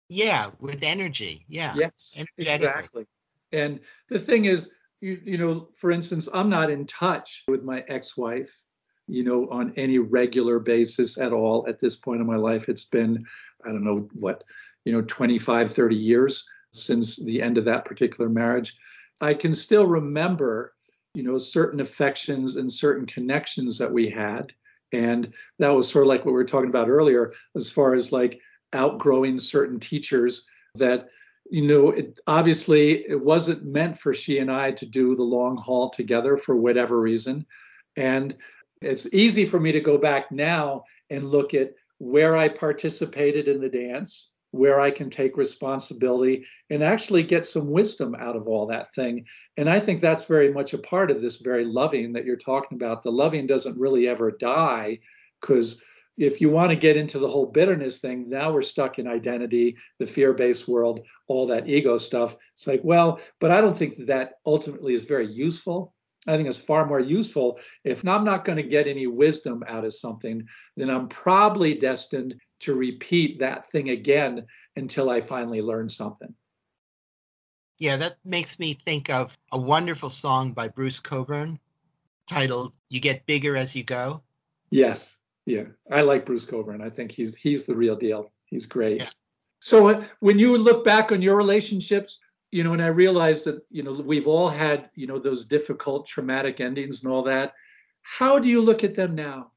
Yeah, with energy. Yeah. Yes, exactly. And the thing is, you know, for instance, I'm not in touch with my ex-wife, you know, on any regular basis at all. At this point in my life, it's been, I don't know what, you know, 25, 30 years since the end of that particular marriage. I can still remember, you know, certain affections and certain connections that we had. And that was sort of like what we were talking about earlier, as far as like outgrowing certain teachers that, you know, it, obviously it wasn't meant for she and I to do the long haul together for whatever reason. And it's easy for me to go back now and look at where I participated in the dance, where I can take responsibility and actually get some wisdom out of all that thing. And I think that's very much a part of this very loving that you're talking about. The loving doesn't really ever die, because if you want to get into the whole bitterness thing, now we're stuck in identity, the fear-based world, all that ego stuff. It's like, well, but I don't think that, that ultimately is very useful. I think it's far more useful. If I'm not going to get any wisdom out of something, then I'm probably destined to repeat that thing again until I finally learn something. Yeah, that makes me think of a wonderful song by Bruce Coburn titled You Get Bigger As You Go. Yes. Yeah, I like Bruce Coburn. I think he's the real deal. He's great. Yeah. So when you look back on your relationships, you know, and I realized that, you know, we've all had, you know, those difficult traumatic endings and all that. How do you look at them now?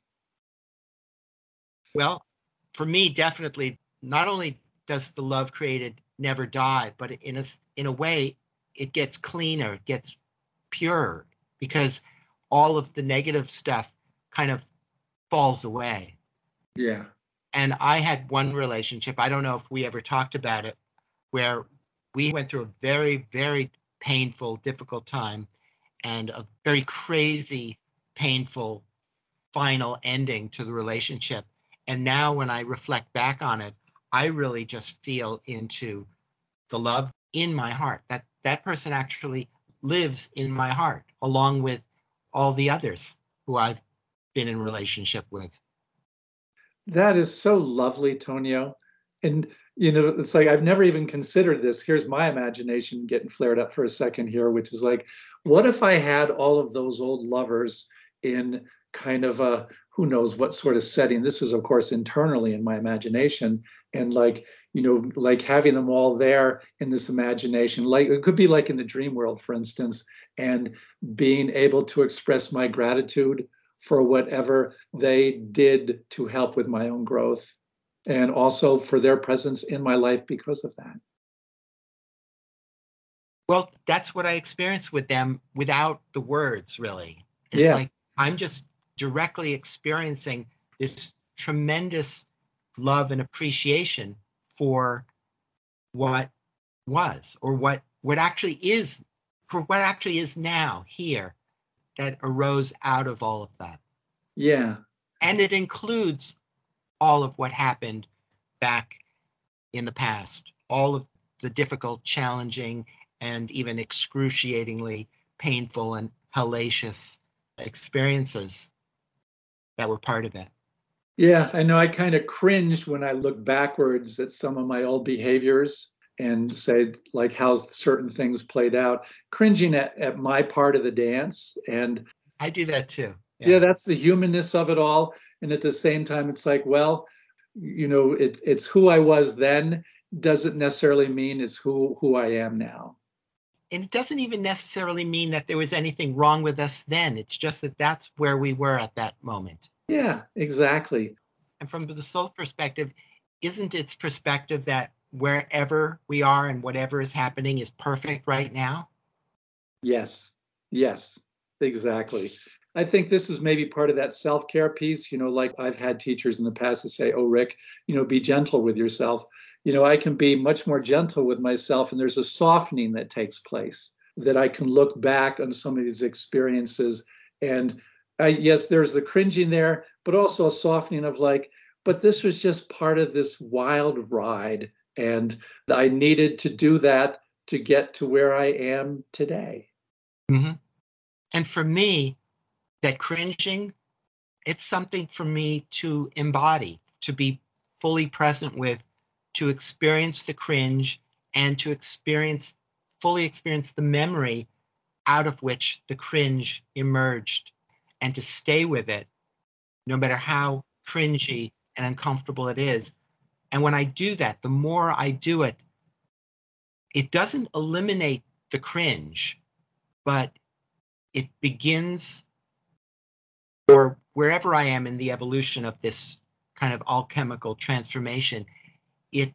Well, for me, definitely, not only does the love created never die, but in a way, it gets cleaner, it gets purer, because all of the negative stuff kind of falls away. Yeah. And I had one relationship, I don't know if we ever talked about it, where we went through a very, very painful, difficult time and a very crazy, painful final ending to the relationship. And now when I reflect back on it, I really just feel into the love in my heart. That person actually lives in my heart, along with all the others who I've been in relationship with. That is so lovely, Tonio. And, you know, it's like, I've never even considered this. Here's my imagination getting flared up for a second here, which is like, what if I had all of those old lovers in kind of a, who knows what sort of setting? This is, of course, internally in my imagination, and like, you know, like having them all there in this imagination, like it could be like in the dream world, for instance, and being able to express my gratitude for whatever they did to help with my own growth, and also for their presence in my life because of that. Well, that's what I experienced with them without the words, really. It's like I'm just directly experiencing this tremendous love and appreciation for what was, or what actually is, for what actually is now, here, that arose out of all of that. Yeah. And it includes all of what happened back in the past, all of the difficult, challenging, and even excruciatingly painful and hellacious experiences that were part of it. Yeah, I know I kind of cringe when I look backwards at some of my old behaviors and say like how certain things played out, cringing at my part of the dance. And I do that too. Yeah, that's the humanness of it all. And at the same time, it's like, well, you know, it's who I was then doesn't necessarily mean it's who I am now. And it doesn't even necessarily mean that there was anything wrong with us then. It's just that that's where we were at that moment. Yeah, exactly. And from the soul perspective, isn't its perspective that wherever we are and whatever is happening is perfect right now? Yes. Yes, exactly. I think this is maybe part of that self-care piece, you know, like I've had teachers in the past that say, oh, Rick, you know, be gentle with yourself. You know, I can be much more gentle with myself, and there's a softening that takes place that I can look back on some of these experiences. And yes, there's the cringing there, but also a softening of like, but this was just part of this wild ride. And I needed to do that to get to where I am today. Mm-hmm. And for me, that cringing, it's something for me to embody, to be fully present with, to experience the cringe and to fully experience the memory out of which the cringe emerged, and to stay with it, no matter how cringy and uncomfortable it is. And when I do that, the more I do it, it doesn't eliminate the cringe, but it begins, or wherever I am in the evolution of this kind of alchemical transformation, it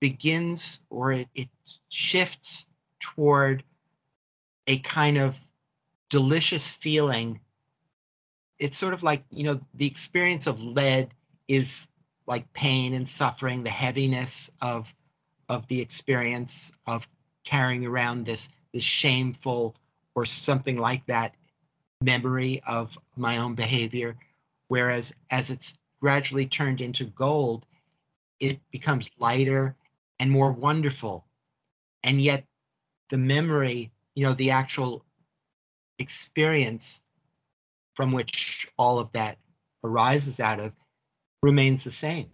begins, or it shifts toward a kind of delicious feeling. It's sort of like, you know, the experience of lead is like pain and suffering, the heaviness of the experience of carrying around this shameful or something like that memory of my own behavior. Whereas as it's gradually turned into gold, it becomes lighter and more wonderful. And yet the memory, you know, the actual experience from which all of that arises out of remains the same.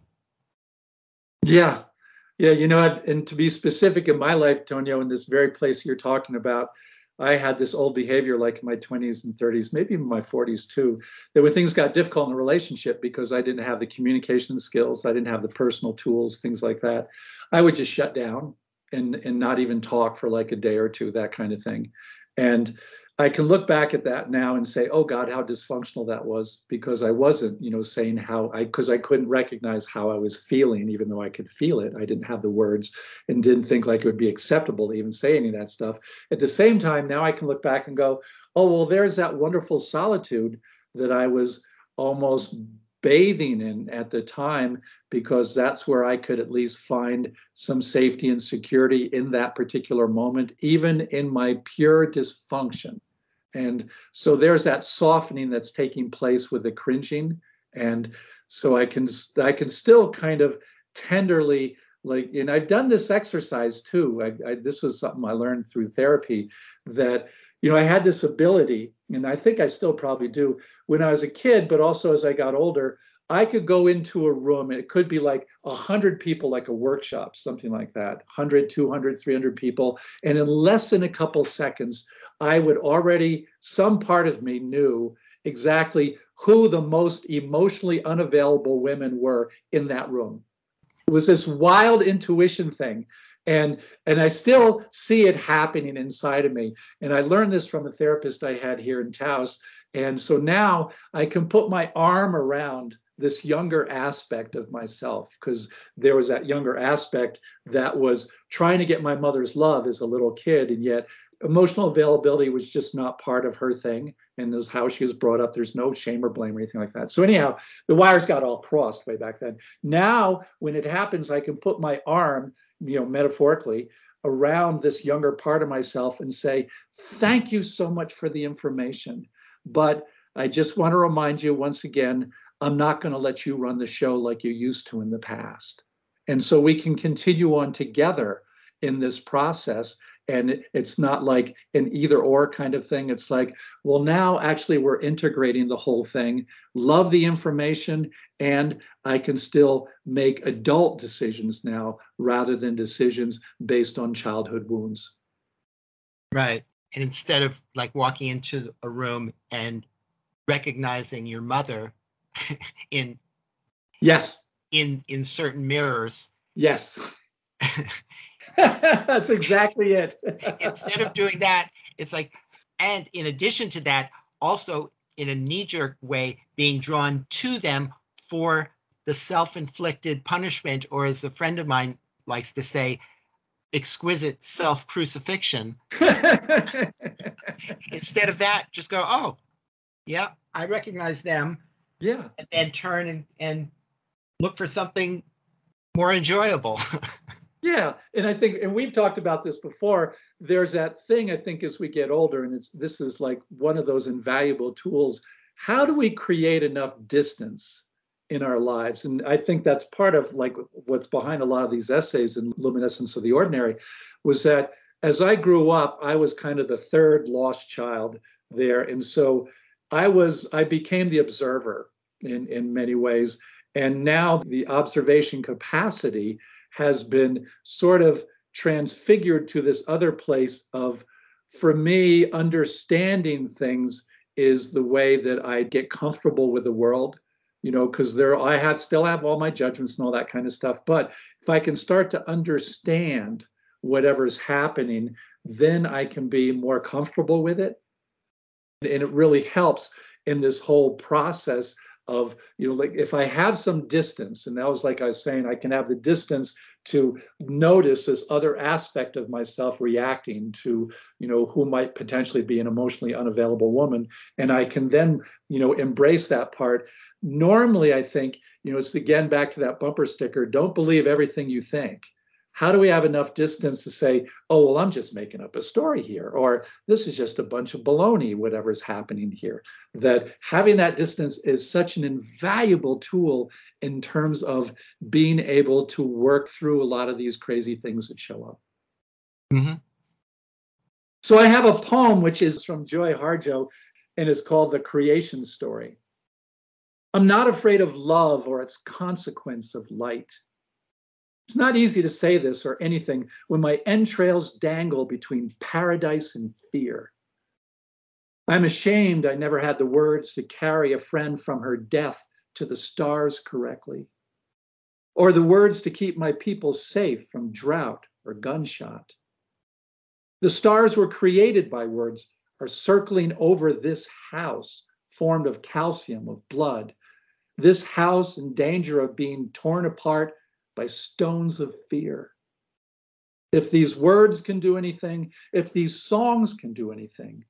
Yeah. Yeah, you know, and to be specific in my life, Tonio, in this very place you're talking about, I had this old behavior like in my 20s and 30s, maybe even my 40s too, that when things got difficult in a relationship because I didn't have the communication skills, I didn't have the personal tools, things like that, I would just shut down and not even talk for like a day or two, that kind of thing. And I can look back at that now and say, oh God, how dysfunctional that was, because I wasn't, you know, saying how because I couldn't recognize how I was feeling, even though I could feel it. I didn't have the words and didn't think like it would be acceptable to even say any of that stuff. At the same time, now I can look back and go, oh, well, there's that wonderful solitude that I was almost bathing in at the time, because that's where I could at least find some safety and security in that particular moment, even in my pure dysfunction. And so there's that softening that's taking place with the cringing. And so I can still kind of tenderly, like, and I've done this exercise too. This was something I learned through therapy, that, you know, I had this ability, and I think I still probably do, when I was a kid, but also as I got older, I could go into a room, and it could be like 100 people, like a workshop, something like that, 100, 200, 300 people. And in less than a couple seconds, I would already, some part of me knew exactly who the most emotionally unavailable women were in that room. It was this wild intuition thing. And I still see it happening inside of me. And I learned this from a therapist I had here in Taos. And so now I can put my arm around this younger aspect of myself, because there was that younger aspect that was trying to get my mother's love as a little kid. And yet emotional availability was just not part of her thing. And that's how she was brought up. There's no shame or blame or anything like that. So anyhow, the wires got all crossed way back then. Now, when it happens, I can put my arm, you know, metaphorically around this younger part of myself and say, thank you so much for the information. But I just want to remind you once again, I'm not going to let you run the show like you used to in the past. And so we can continue on together in this process. And it's not like an either or kind of thing. It's like, well, now actually we're integrating the whole thing. Love the information, and I can still make adult decisions now rather than decisions based on childhood wounds. Right. And instead of like walking into a room and recognizing your mother in, yes, in certain mirrors. Yes. That's exactly it. Instead of doing that, it's like, and in addition to that, also in a knee-jerk way, being drawn to them for the self-inflicted punishment, or as a friend of mine likes to say, exquisite self-crucifixion. Instead of that, just go, oh, yeah, I recognize them. Yeah. And then turn and look for something more enjoyable. Yeah. And I think, and we've talked about this before, there's that thing, I think, as we get older, and this is like one of those invaluable tools. How do we create enough distance in our lives? And I think that's part of like what's behind a lot of these essays in Luminescence of the Ordinary, was that as I grew up, I was kind of the third lost child there. And so I became the observer in many ways. And now the observation capacity has been sort of transfigured to this other place of for me, understanding things is the way that I get comfortable with the world, you know, because I still have all my judgments and all that kind of stuff. But if I can start to understand whatever's happening, then I can be more comfortable with it. And it really helps in this whole process of, you know, like if I have some distance, and that was like I was saying, I can have the distance to notice this other aspect of myself reacting to, you know, who might potentially be an emotionally unavailable woman. And I can then, you know, embrace that part. Normally, I think, you know, it's again, back to that bumper sticker, don't believe everything you think. How do we have enough distance to say, oh, well, I'm just making up a story here, or this is just a bunch of baloney, whatever's happening here? That having that distance is such an invaluable tool in terms of being able to work through a lot of these crazy things that show up. Mm-hmm. So I have a poem, which is from Joy Harjo, and is called The Creation Story. I'm not afraid of love or its consequence of light. It's not easy to say this or anything when my entrails dangle between paradise and fear. I'm ashamed I never had the words to carry a friend from her death to the stars correctly, or the words to keep my people safe from drought or gunshot. The stars were created by words, are circling over this house formed of calcium, of blood, this house in danger of being torn apart by stones of fear. If these words can do anything, if these songs can do anything,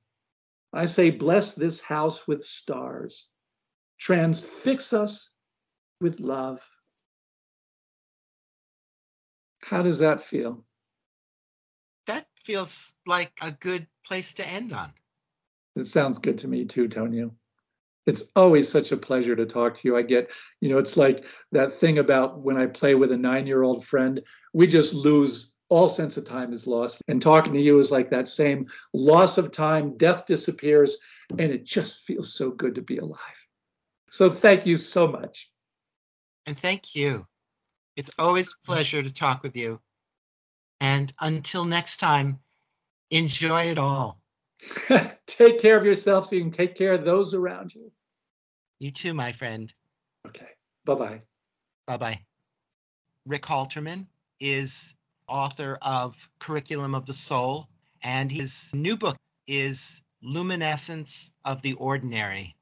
I say, bless this house with stars, transfix us with love. How does that feel? That feels like a good place to end on. It sounds good to me too, Tony. It's always such a pleasure to talk to you. I get, you know, it's like that thing about when I play with a 9-year-old friend, we just lose all sense of time is lost. And talking to you is like that same loss of time, death disappears, and it just feels so good to be alive. So thank you so much. And thank you. It's always a pleasure to talk with you. And until next time, enjoy it all. Take care of yourself so you can take care of those around you. You too, my friend. Okay. Bye-bye. Bye-bye. Rick Halterman is author of Curriculum of the Soul, and his new book is Luminescence of the Ordinary.